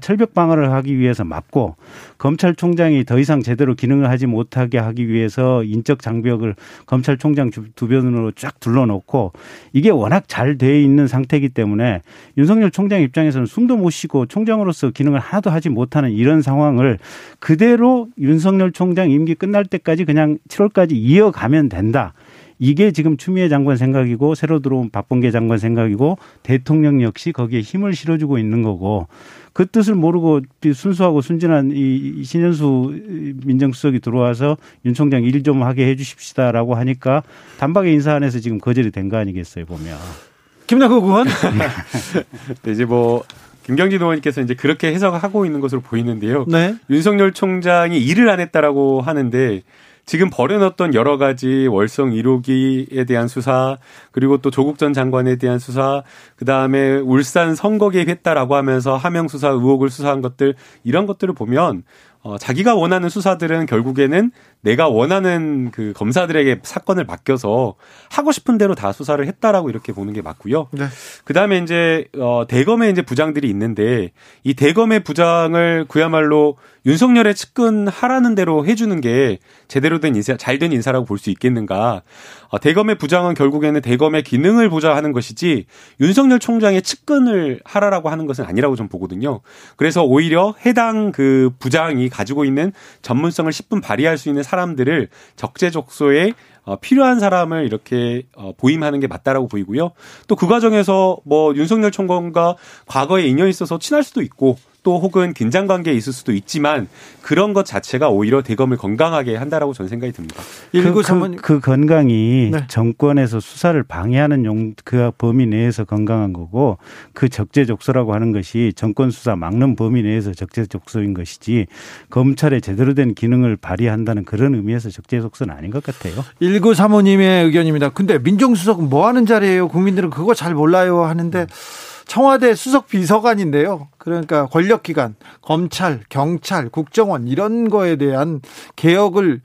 철벽 방어를 하기 위해서 막고 검찰총장이 더 이상 제대로 기능을 하지 못하게 하기 위해서 인적 장벽을 검찰총장 주변으로 쫙 둘러놓고 이게 워낙 잘 돼 있는 상태이기 때문에 윤석열 총장 입장에서는 숨도 못 쉬고 총장으로서 기능을 하나도 하지 못하는 이런 상황을 그대로 윤석열 총장 임기 끝날 때까지 그냥 7월까지 이어가면 된다. 이게 지금 추미애 장관 생각이고 새로 들어온 박봉계 장관 생각이고 대통령 역시 거기에 힘을 실어주고 있는 거고 그 뜻을 모르고 순수하고 순진한 이 신현수 민정수석이 들어와서 윤 총장 일 좀 하게 해 주십시다라고 하니까 단박에 인사 안에서 지금 거절이 된 거 아니겠어요 보면. 김남국 의원. 네, 이제 뭐. 김경진 의원님께서 이제 그렇게 해석하고 있는 것으로 보이는데요. 네. 윤석열 총장이 일을 안 했다라고 하는데 지금 벌여놨던 여러 가지 월성 1호기에 대한 수사 그리고 또 조국 전 장관에 대한 수사 그다음에 울산 선거 개입했다라고 하면서 하명 수사 의혹을 수사한 것들 이런 것들을 보면 자기가 원하는 수사들은 결국에는 내가 원하는 그 검사들에게 사건을 맡겨서 하고 싶은 대로 다 수사를 했다라고 이렇게 보는 게 맞고요. 네. 그 다음에 이제 대검에 이제 부장들이 있는데 이 대검의 부장을 그야말로 윤석열의 측근하라는 대로 해주는 게 제대로 된 인사, 잘된 인사라고 볼 수 있겠는가? 대검의 부장은 결국에는 대검의 기능을 보좌하는 것이지 윤석열 총장의 측근을 하라라고 하는 것은 아니라고 좀 보거든요. 그래서 오히려 해당 그 부장이 가지고 있는 전문성을 10분 발휘할 수 있는 사람들을 적재적소에 필요한 사람을 이렇게 보임하는 게 맞다라고 보이고요. 또 그 과정에서 뭐 윤석열 총장과 과거의 인연이 있어서 친할 수도 있고 또 혹은 긴장 관계에 있을 수도 있지만 그런 것 자체가 오히려 대검을 건강하게 한다라고 저는 생각이 듭니다. 그 건강이 네. 정권에서 수사를 방해하는 그 범위 내에서 건강한 거고 그 적재적소라고 하는 것이 정권 수사 막는 범위 내에서 적재적소인 것이지 검찰에 제대로 된 기능을 발휘한다는 그런 의미에서 적재적소는 아닌 것 같아요. 1935님의 의견입니다. 근데 민정수석은 뭐 하는 자리예요? 국민들은 그거 잘 몰라요 하는데 청와대 수석비서관인데요. 그러니까 권력기관, 검찰, 경찰, 국정원 이런 거에 대한 개혁을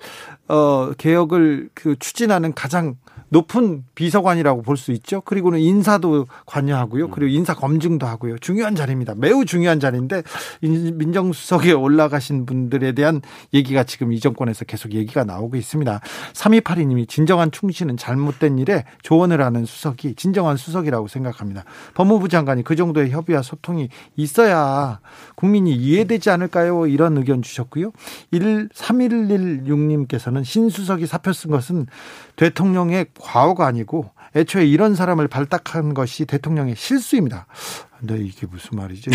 그 추진하는 가장 높은 비서관이라고 볼 수 있죠. 그리고는 인사도 관여하고요. 그리고 인사 검증도 하고요. 중요한 자리입니다. 매우 중요한 자리인데 민정수석에 올라가신 분들에 대한 얘기가 지금 이 정권에서 계속 얘기가 나오고 있습니다. 3282님이 진정한 충신은 잘못된 일에 조언을 하는 수석이 진정한 수석이라고 생각합니다. 법무부 장관이 그 정도의 협의와 소통이 있어야 국민이 이해되지 않을까요? 이런 의견 주셨고요. 3116님께서는 신수석이 사표 쓴 것은 대통령의 과오가 아니고 애초에 이런 사람을 발탁한 것이 대통령의 실수입니다. 근데 이게 무슨 말이지?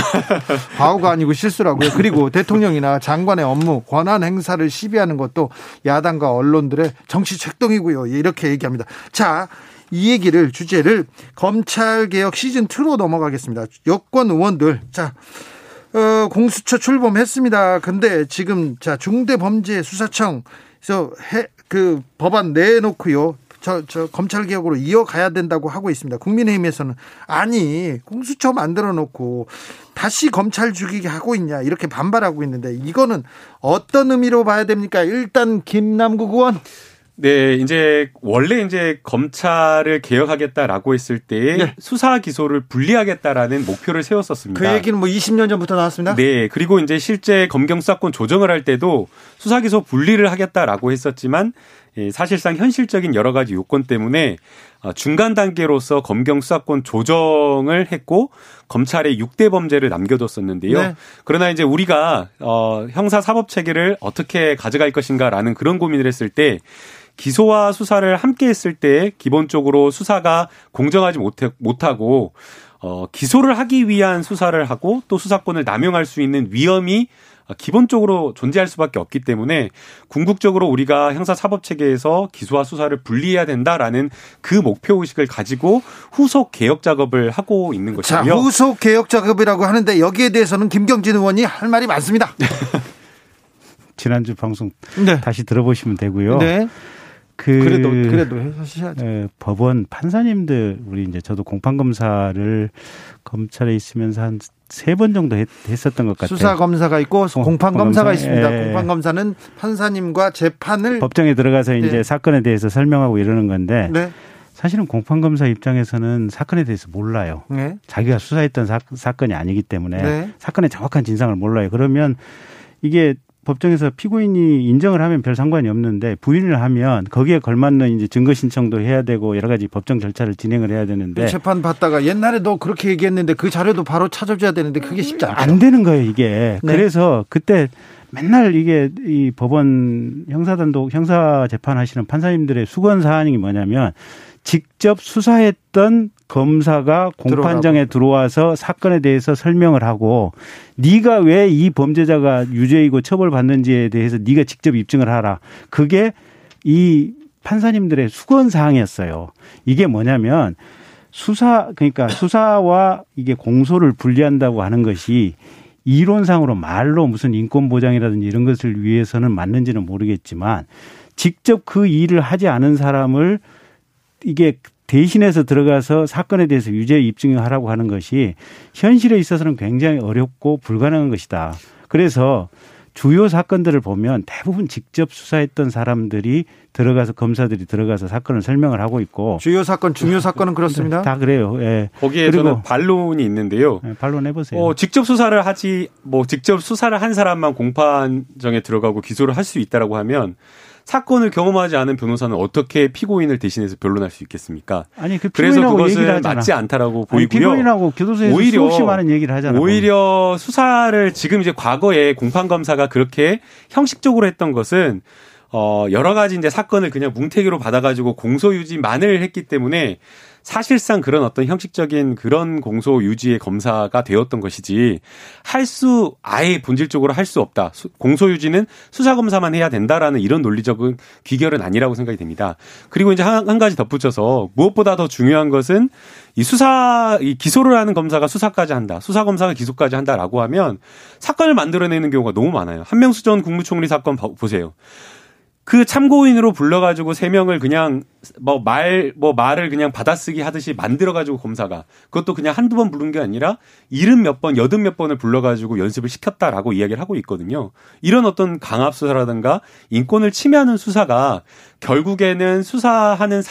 과오가 아니고 실수라고요. 그리고 대통령이나 장관의 업무, 권한 행사를 시비하는 것도 야당과 언론들의 정치 책동이고요. 이렇게 얘기합니다. 자, 이 얘기를 주제를 검찰개혁 시즌2로 넘어가겠습니다. 여권 의원들 자 공수처 출범했습니다. 근데 지금 자 중대범죄수사청 그 법안 내놓고요. 검찰개혁으로 이어가야 된다고 하고 있습니다. 국민의힘에서는 아니 공수처 만들어놓고 다시 검찰 죽이게 하고 있냐 이렇게 반발하고 있는데 이거는 어떤 의미로 봐야 됩니까? 일단 김남국 의원. 네, 이제 원래 이제 검찰을 개혁하겠다라고 했을 때 네. 수사 기소를 분리하겠다라는 목표를 세웠었습니다. 그 얘기는 뭐 20년 전부터 나왔습니다. 네, 그리고 이제 실제 검경수사권 조정을 할 때도 수사 기소 분리를 하겠다라고 했었지만 사실상 현실적인 여러 가지 요건 때문에 중간 단계로서 검경 수사권 조정을 했고 검찰의 6대 범죄를 남겨뒀었는데요. 네. 그러나 이제 우리가 형사 사법 체계를 어떻게 가져갈 것인가라는 그런 고민을 했을 때 기소와 수사를 함께 했을 때 기본적으로 수사가 공정하지 못하고 기소를 하기 위한 수사를 하고 또 수사권을 남용할 수 있는 위험이 기본적으로 존재할 수밖에 없기 때문에 궁극적으로 우리가 형사사법체계에서 기소와 수사를 분리해야 된다라는 그 목표의식을 가지고 후속 개혁 작업을 하고 있는 것이고요. 자, 후속 개혁 작업이라고 하는데 여기에 대해서는 김경진 의원이 할 말이 많습니다. 지난주 방송 네. 다시 들어보시면 되고요. 네. 그래도 해주셔야죠. 법원 판사님들 우리 이제 저도 공판 검사를 검찰에 있으면서 한 3번 정도 했었던 것 같아요. 수사 검사가 있고 공판 검사가 있습니다. 예. 공판 검사는 판사님과 재판을 법정에 들어가서 이제 예. 사건에 대해서 설명하고 이러는 건데 네. 사실은 공판 검사 입장에서는 사건에 대해서 몰라요. 네. 자기가 수사했던 사건이 아니기 때문에 네. 사건의 정확한 진상을 몰라요. 그러면 이게 법정에서 피고인이 인정을 하면 별 상관이 없는데 부인을 하면 거기에 걸맞는 이제 증거 신청도 해야 되고 여러 가지 법정 절차를 진행을 해야 되는데 재판 받다가 옛날에도 그렇게 얘기했는데 그 자료도 바로 찾아줘야 되는데 그게 쉽지 않아요. 안 되는 거예요 이게. 네. 그래서 그때 맨날 이게 이 법원 형사단독 형사 재판하시는 판사님들의 수건 사안이 뭐냐면 직접 수사했던 검사가 공판장에 들어와서 사건에 대해서 설명을 하고 네가 왜 이 범죄자가 유죄이고 처벌받는지에 대해서 네가 직접 입증을 하라. 그게 이 판사님들의 수건 사항이었어요. 이게 뭐냐면 수사와 이게 공소를 분리한다고 하는 것이 이론상으로 말로 무슨 인권 보장이라든지 이런 것을 위해서는 맞는지는 모르겠지만 직접 그 일을 하지 않은 사람을 이게 대신해서 들어가서 사건에 대해서 유죄 입증하라고 하는 것이 현실에 있어서는 굉장히 어렵고 불가능한 것이다. 그래서 주요 사건들을 보면 대부분 직접 수사했던 사람들이 들어가서 검사들이 들어가서 사건을 설명을 하고 있고 주요 사건, 중요 사건은 그렇습니다. 다 그래요. 예. 거기에 저는 반론이 있는데요. 예, 반론해 보세요. 직접 수사를 한 사람만 공판정에 들어가고 기소를 할 수 있다라고 하면 사건을 경험하지 않은 변호사는 어떻게 피고인을 대신해서 변론할 수 있겠습니까? 아니, 그래서 그것은 맞지 않다라고 보이고요. 피고인하고 교도소에서 수없이 많은 얘기를 하잖아요. 오히려 수사를 지금 이제 과거에 공판 검사가 그렇게 형식적으로 했던 것은 여러 가지 이제 사건을 그냥 뭉태기로 받아가지고 공소유지만을 했기 때문에 사실상 그런 어떤 형식적인 그런 공소 유지의 검사가 되었던 것이지 아예 본질적으로 할 수 없다. 공소 유지는 수사 검사만 해야 된다라는 이런 논리적인 귀결은 아니라고 생각이 됩니다. 그리고 이제 한 가지 덧붙여서 무엇보다 더 중요한 것은 이 기소를 하는 검사가 수사까지 한다. 수사 검사가 기소까지 한다라고 하면 사건을 만들어내는 경우가 너무 많아요. 한명수 전 국무총리 사건 보세요. 그 참고인으로 불러가지고 3명을 그냥 말을 그냥 받아쓰기 하듯이 만들어가지고 검사가 그것도 그냥 한두 번 부른 게 아니라 70몇 번, 80몇 번을 불러가지고 연습을 시켰다라고 이야기를 하고 있거든요. 이런 어떤 강압수사라든가 인권을 침해하는 수사가 결국에는 수사하는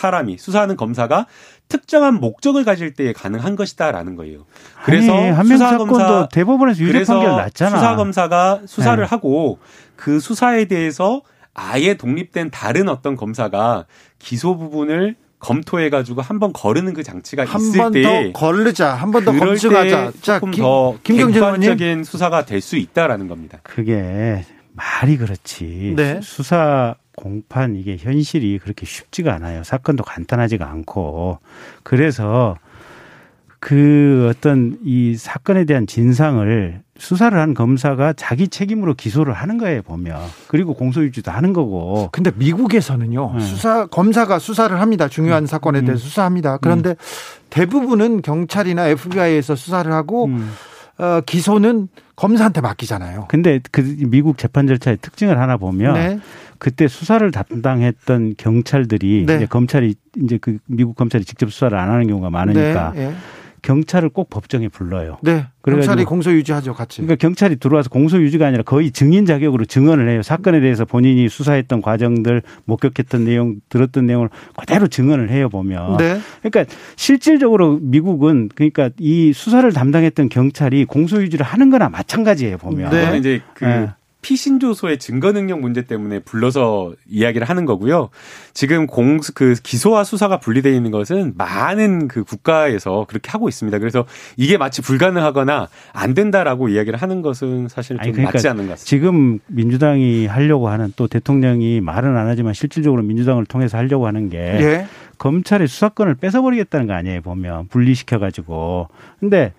검사가 특정한 목적을 가질 때에 가능한 것이다라는 거예요. 그래서 한명사건도 대법원에서 유죄 판결 났잖아. 수사 검사가 수사를 네. 하고 그 수사에 대해서 아예 독립된 다른 어떤 검사가 기소 부분을 검토해가지고 한번 거르는 그 장치가 있을 때 한 번 더 거르자, 한 번 더 검증하자. 조금 더 객관적인 수사가 될 수 있다라는 겁니다. 그게 말이 그렇지. 네. 수사 공판 이게 현실이 그렇게 쉽지가 않아요. 사건도 간단하지가 않고. 그래서 그 어떤 이 사건에 대한 진상을 수사를 한 검사가 자기 책임으로 기소를 하는 거예요, 보면. 그리고 공소유지도 하는 거고. 근데 미국에서는요, 검사가 수사를 합니다. 중요한 사건에 대해서 수사합니다. 그런데 대부분은 경찰이나 FBI에서 수사를 하고, 기소는 검사한테 맡기잖아요. 근데 그 미국 재판 절차의 특징을 하나 보면, 네. 그때 수사를 담당했던 경찰들이, 네. 이제 검찰이, 이제 그 미국 검찰이 직접 수사를 안 하는 경우가 많으니까, 네. 네. 경찰을 꼭 법정에 불러요. 네. 경찰이 공소유지하죠, 같이. 그러니까 경찰이 들어와서 공소유지가 아니라 거의 증인 자격으로 증언을 해요. 사건에 대해서 본인이 수사했던 과정들, 목격했던 내용, 들었던 내용을 그대로 증언을 해요, 보면. 네. 그러니까 실질적으로 미국은 그러니까 이 수사를 담당했던 경찰이 공소유지를 하는 거나 마찬가지예요, 보면. 네. 이제 그 네. 피신조소의 증거능력 문제 때문에 불러서 이야기를 하는 거고요. 지금 그 기소와 수사가 분리되어 있는 것은 많은 그 국가에서 그렇게 하고 있습니다. 그래서 이게 마치 불가능하거나 안 된다라고 이야기를 하는 것은 사실 좀 그러니까 맞지 않는 것 같습니다. 지금 민주당이 하려고 하는, 또 대통령이 말은 안 하지만 실질적으로 민주당을 통해서 하려고 하는 게, 예? 검찰의 수사권을 뺏어버리겠다는 거 아니에요, 보면. 분리시켜가지고. 근데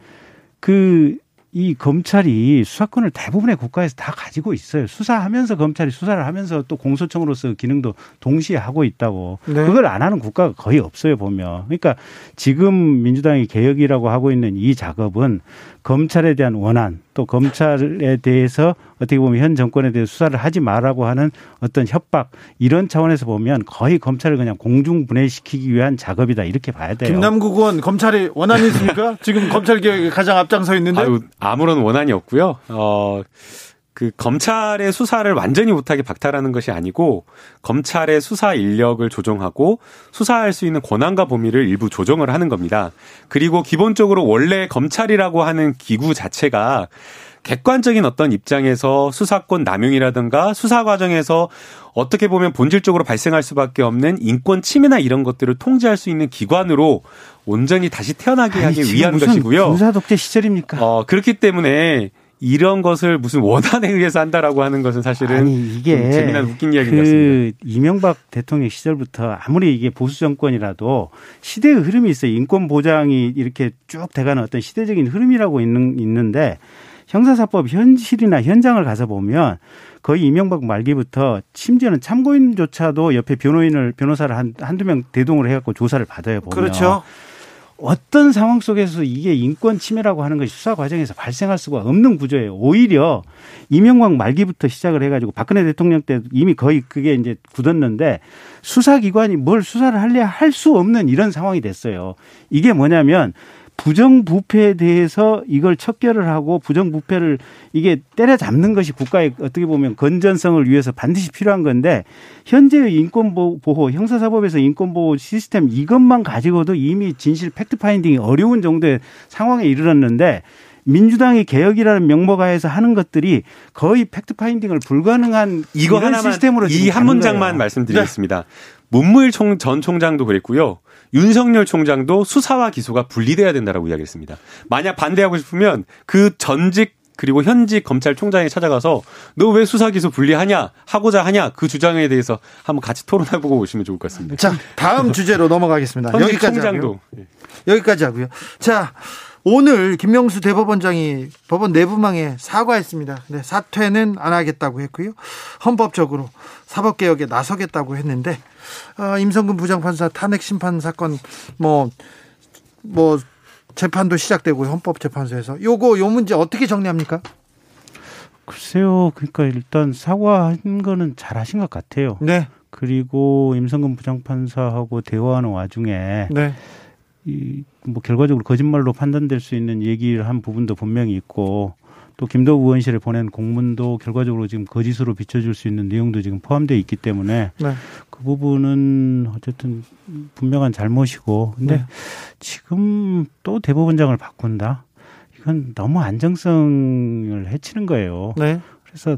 이 검찰이 수사권을 대부분의 국가에서 다 가지고 있어요. 수사하면서 검찰이 수사를 하면서 또 공소청으로서 기능도 동시에 하고 있다고. 네. 그걸 안 하는 국가가 거의 없어요, 보면. 그러니까 지금 민주당이 개혁이라고 하고 있는 이 작업은 검찰에 대한 원한, 또 검찰에 대해서 어떻게 보면 현 정권에 대해서 수사를 하지 말라고 하는 어떤 협박, 이런 차원에서 보면 거의 검찰을 그냥 공중분해시키기 위한 작업이다, 이렇게 봐야 돼요. 김남국 의원, 검찰이 원한이 있습니까? 지금 검찰개혁에 가장 앞장서 있는데. 아유, 아무런 원한이 없고요. 그 검찰의 수사를 완전히 못하게 박탈하는 것이 아니고, 검찰의 수사 인력을 조정하고 수사할 수 있는 권한과 범위를 일부 조정을 하는 겁니다. 그리고 기본적으로 원래 검찰이라고 하는 기구 자체가 객관적인 어떤 입장에서 수사권 남용이라든가 수사 과정에서 어떻게 보면 본질적으로 발생할 수밖에 없는 인권 침해나 이런 것들을 통제할 수 있는 기관으로 온전히 다시 태어나게 하기 위한 무슨 것이고요. 군사 독재 시절입니까? 그렇기 때문에 이런 것을 무슨 원한에 의해서 한다라고 하는 것은 사실은, 아니, 이게 재미난 웃긴 이야기인 것 같습니다. 이명박 대통령 시절부터 아무리 이게 보수 정권이라도 시대의 흐름이 있어요. 인권 보장이 이렇게 쭉 돼가는 어떤 시대적인 흐름이라고 있는데, 형사사법 현실이나 현장을 가서 보면 거의 이명박 말기부터 심지어는 참고인조차도 옆에 변호사를 한두 명 대동으로 해갖고 조사를 받아요, 보면. 그렇죠. 어떤 상황 속에서 이게 인권 침해라고 하는 것이 수사 과정에서 발생할 수가 없는 구조예요. 오히려 이명박 말기부터 시작을 해가지고 박근혜 대통령 때 이미 거의 그게 이제 굳었는데, 수사기관이 뭘 수사를 할래 할 수 없는 이런 상황이 됐어요. 이게 뭐냐면, 부정부패에 대해서 이걸 척결을 하고 부정부패를 이게 때려잡는 것이 국가의 어떻게 보면 건전성을 위해서 반드시 필요한 건데, 현재의 인권보호, 형사사법에서 인권보호 시스템 이것만 가지고도 이미 진실 팩트파인딩이 어려운 정도의 상황에 이르렀는데, 민주당이 개혁이라는 명목 하에서 하는 것들이 거의 팩트파인딩을 불가능한 이거 이런 시스템으로 지금 가는 거예요. 이 한 문장만 말씀드리겠습니다. 네. 문무일 전 총장도 그랬고요. 윤석열 총장도 수사와 기소가 분리돼야 된다라고 이야기했습니다. 만약 반대하고 싶으면 그 전직 그리고 현직 검찰총장에 찾아가서 너 왜 수사 기소 분리하냐 하고자 하냐, 그 주장에 대해서 한번 같이 토론해보고 오시면 좋을 것 같습니다. 자, 다음 주제로 넘어가겠습니다. 여기까지 하고요. 자, 오늘 김명수 대법원장이 법원 내부망에 사과했습니다. 네, 사퇴는 안 하겠다고 했고요. 헌법적으로 사법개혁에 나서겠다고 했는데, 임성근 부장판사 탄핵심판 사건 뭐 재판도 시작되고 헌법재판소에서 요 문제 어떻게 정리합니까? 글쎄요. 그러니까 일단 사과한 거는 잘하신 것 같아요. 네. 그리고 임성근 부장판사하고 대화하는 와중에, 네. 이 뭐 결과적으로 거짓말로 판단될 수 있는 얘기를 한 부분도 분명히 있고, 또 김도우 의원실에 보낸 공문도 결과적으로 지금 거짓으로 비춰줄 수 있는 내용도 지금 포함되어 있기 때문에, 네. 그 부분은 어쨌든 분명한 잘못이고, 근데 네. 지금 또 대법원장을 바꾼다? 이건 너무 안정성을 해치는 거예요. 네. 그래서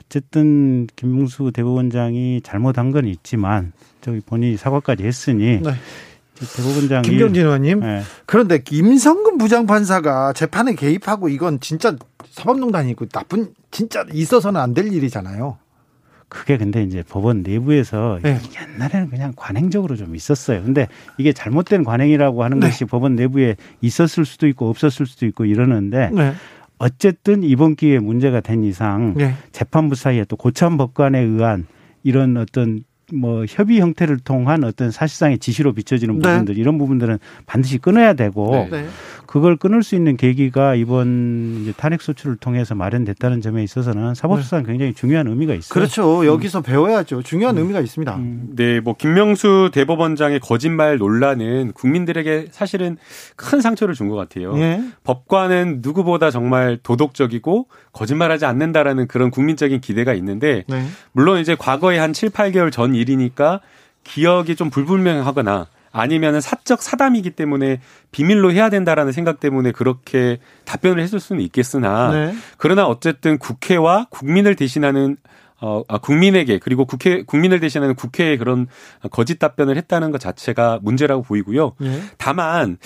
어쨌든 김명수 대법원장이 잘못한 건 있지만 저기 본인이 사과까지 했으니, 네. 대법원장이 김경진 의원님, 네. 그런데 임성근 부장판사가 재판에 개입하고, 이건 진짜 사법농단이고 나쁜, 진짜 있어서는 안 될 일이잖아요. 그게 근데 이제 법원 내부에서 네. 옛날에는 그냥 관행적으로 좀 있었어요. 근데 이게 잘못된 관행이라고 하는 네. 것이 법원 내부에 있었을 수도 있고 없었을 수도 있고 이러는데 네. 어쨌든 이번 기회에 문제가 된 이상 네. 재판부 사이에 또 고참 법관에 의한 이런 어떤 뭐 협의 형태를 통한 어떤 사실상의 지시로 비춰지는 부분들 네. 이런 부분들은 반드시 끊어야 되고 네. 그걸 끊을 수 있는 계기가 이번 이제 탄핵소추를 통해서 마련됐다는 점에 있어서는 사법수사는 네. 굉장히 중요한 의미가 있어요. 그렇죠. 여기서 배워야죠. 중요한 의미가 있습니다. 네, 뭐 김명수 대법원장의 거짓말 논란은 국민들에게 사실은 큰 상처를 준 것 같아요. 네. 법관은 누구보다 정말 도덕적이고 거짓말하지 않는다라는 그런 국민적인 기대가 있는데 네. 물론 이제 과거에 한 7, 8개월 전 일이니까 기억이 좀 불분명하거나 아니면 사적 사담이기 때문에 비밀로 해야 된다라는 생각 때문에 그렇게 답변을 했을 수는 있겠으나 네. 그러나 어쨌든 국회와 국민을 대신하는 국민에게 그리고 국민을 대신하는 국회에 그런 거짓 답변을 했다는 것 자체가 문제라고 보이고요. 네. 다만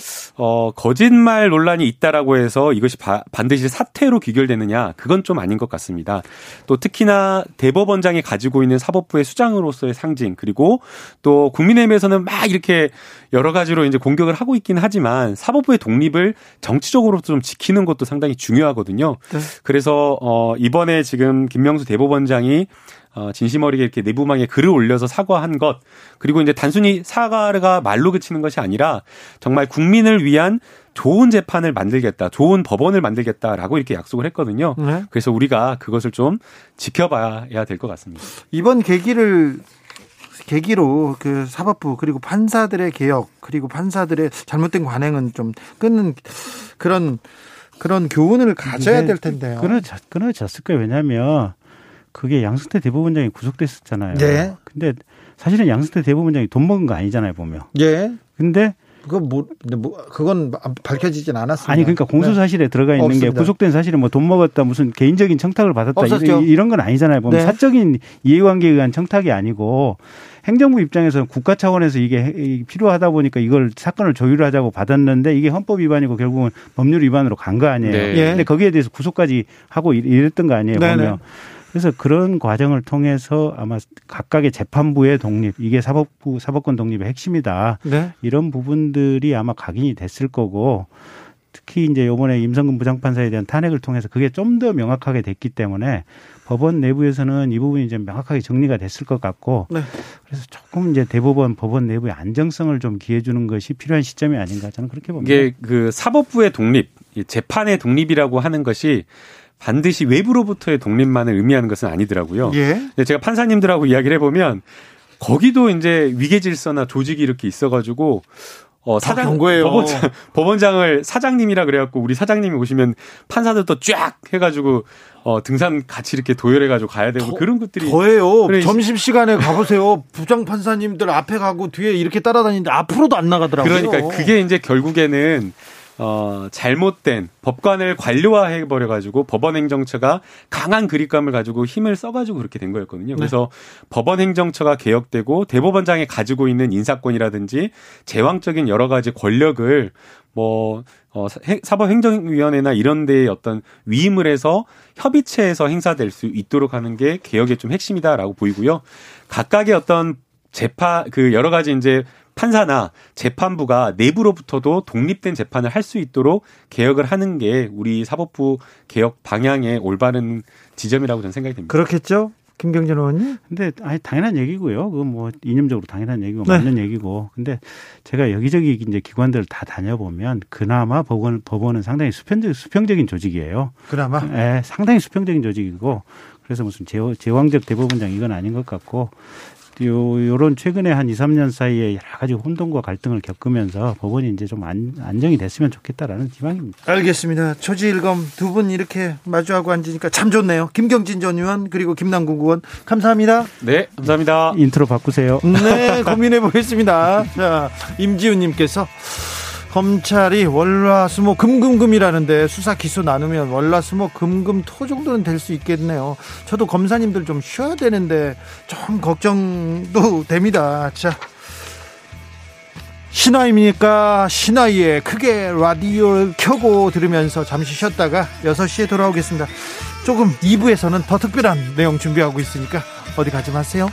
거짓말 논란이 있다라고 해서 이것이 반드시 사퇴로 귀결되느냐 그건 좀 아닌 것 같습니다. 또 특히나 대법원장이 가지고 있는 사법부의 수장으로서의 상징 그리고 또 국민의힘에서는 막 이렇게 여러 가지로 이제 공격을 하고 있긴 하지만 사법부의 독립을 정치적으로 좀 지키는 것도 상당히 중요하거든요. 네. 그래서 이번에 지금 김명수 대법원장이 진심 어리게 이렇게 내부망에 글을 올려서 사과한 것 그리고 이제 단순히 사과가 말로 그치는 것이 아니라 정말 국민을 위한 좋은 재판을 만들겠다, 좋은 법원을 만들겠다라고 이렇게 약속을 했거든요. 네. 그래서 우리가 그것을 좀 지켜봐야 될 것 같습니다. 이번 계기를 계기로 그 사법부 그리고 판사들의 개혁 그리고 판사들의 잘못된 관행은 좀 끊는 그런 교훈을 가져야 될 텐데요. 끊어졌을 거예요. 왜냐하면 그게 양승태 대법원장이 구속됐었잖아요. 네. 근데 사실은 양승태 대법원장이 돈 먹은 거 아니잖아요, 보면. 예. 근데 그건 밝혀지진 않았습니다. 아니, 그러니까 공소사실에 들어가 있는 없습니다. 게 구속된 사실은 뭐 돈 먹었다, 무슨 개인적인 청탁을 받았다, 이런 건 아니잖아요. 보면 네. 사적인 이해관계에 의한 청탁이 아니고 행정부 입장에서는 국가 차원에서 이게 필요하다 보니까 이걸 사건을 조율하자고 받았는데 이게 헌법 위반이고 결국은 법률 위반으로 간 거 아니에요. 네. 근데 거기에 대해서 구속까지 하고 이랬던 거 아니에요, 보면. 네. 그래서 그런 과정을 통해서 아마 각각의 재판부의 독립, 이게 사법권 독립의 핵심이다. 네. 이런 부분들이 아마 각인이 됐을 거고 특히 이제 이번에 임성근 부장판사에 대한 탄핵을 통해서 그게 좀 더 명확하게 됐기 때문에 법원 내부에서는 이 부분이 이제 명확하게 정리가 됐을 것 같고 네. 그래서 조금 이제 법원 내부의 안정성을 좀 기해주는 것이 필요한 시점이 아닌가 저는 그렇게 봅니다. 이게 그 사법부의 독립, 재판의 독립이라고 하는 것이 반드시 외부로부터의 독립만을 의미하는 것은 아니더라고요. 예. 제가 판사님들하고 이야기를 해보면 거기도 이제 위계질서나 조직이 이렇게 있어가지고 법원장을 사장님이라 그래갖고 우리 사장님이 오시면 판사들도 쫙 해가지고 등산 같이 이렇게 도열해가지고 가야 되고 그런 것들이 더해요. 그래. 점심시간에 가보세요. 부장판사님들 앞에 가고 뒤에 이렇게 따라다니는데 앞으로도 안 나가더라고요. 그러니까 그게 이제 결국에는 잘못된 법관을 관료화해버려가지고 법원행정처가 강한 그립감을 가지고 힘을 써가지고 그렇게 된 거였거든요. 그래서 네. 법원행정처가 개혁되고 대법원장이 가지고 있는 인사권이라든지 제왕적인 여러 가지 권력을 뭐 사법행정위원회나 이런 데에 어떤 위임을 해서 협의체에서 행사될 수 있도록 하는 게 개혁의 좀 핵심이다라고 보이고요. 각각의 어떤 여러 가지 이제 판사나 재판부가 내부로부터도 독립된 재판을 할 수 있도록 개혁을 하는 게 우리 사법부 개혁 방향의 올바른 지점이라고 저는 생각이 됩니다. 그렇겠죠? 김경진 의원님? 근데 당연한 얘기고요. 그건 뭐 이념적으로 당연한 얘기고 네. 맞는 얘기고. 근데 제가 여기저기 이제 기관들을 다 다녀보면 그나마 법원은 상당히 수평적인 조직이에요. 그나마? 네, 상당히 수평적인 조직이고 그래서 무슨 제왕적 대법원장 이건 아닌 것 같고 요런 최근에 한 2, 3년 사이에 여러 가지 혼돈과 갈등을 겪으면서 법원이 이제 좀 안정이 됐으면 좋겠다라는 희망입니다. 알겠습니다. 초지일검 두 분 이렇게 마주하고 앉으니까 참 좋네요. 김경진 전 의원 그리고 김남국 의원 감사합니다. 네, 감사합니다. 인트로 바꾸세요. 네, 고민해 보겠습니다. 자, 임지훈 님께서 검찰이 월화수목 금금금이라는데 수사 기소 나누면 월화수목 금금토 정도는 될 수 있겠네요. 저도 검사님들 좀 쉬어야 되는데 좀 걱정도 됩니다. 자, 신화임이니까 신화에 크게 라디오를 켜고 들으면서 잠시 쉬었다가 6시에 돌아오겠습니다. 조금 2부에서는 더 특별한 내용 준비하고 있으니까 어디 가지 마세요.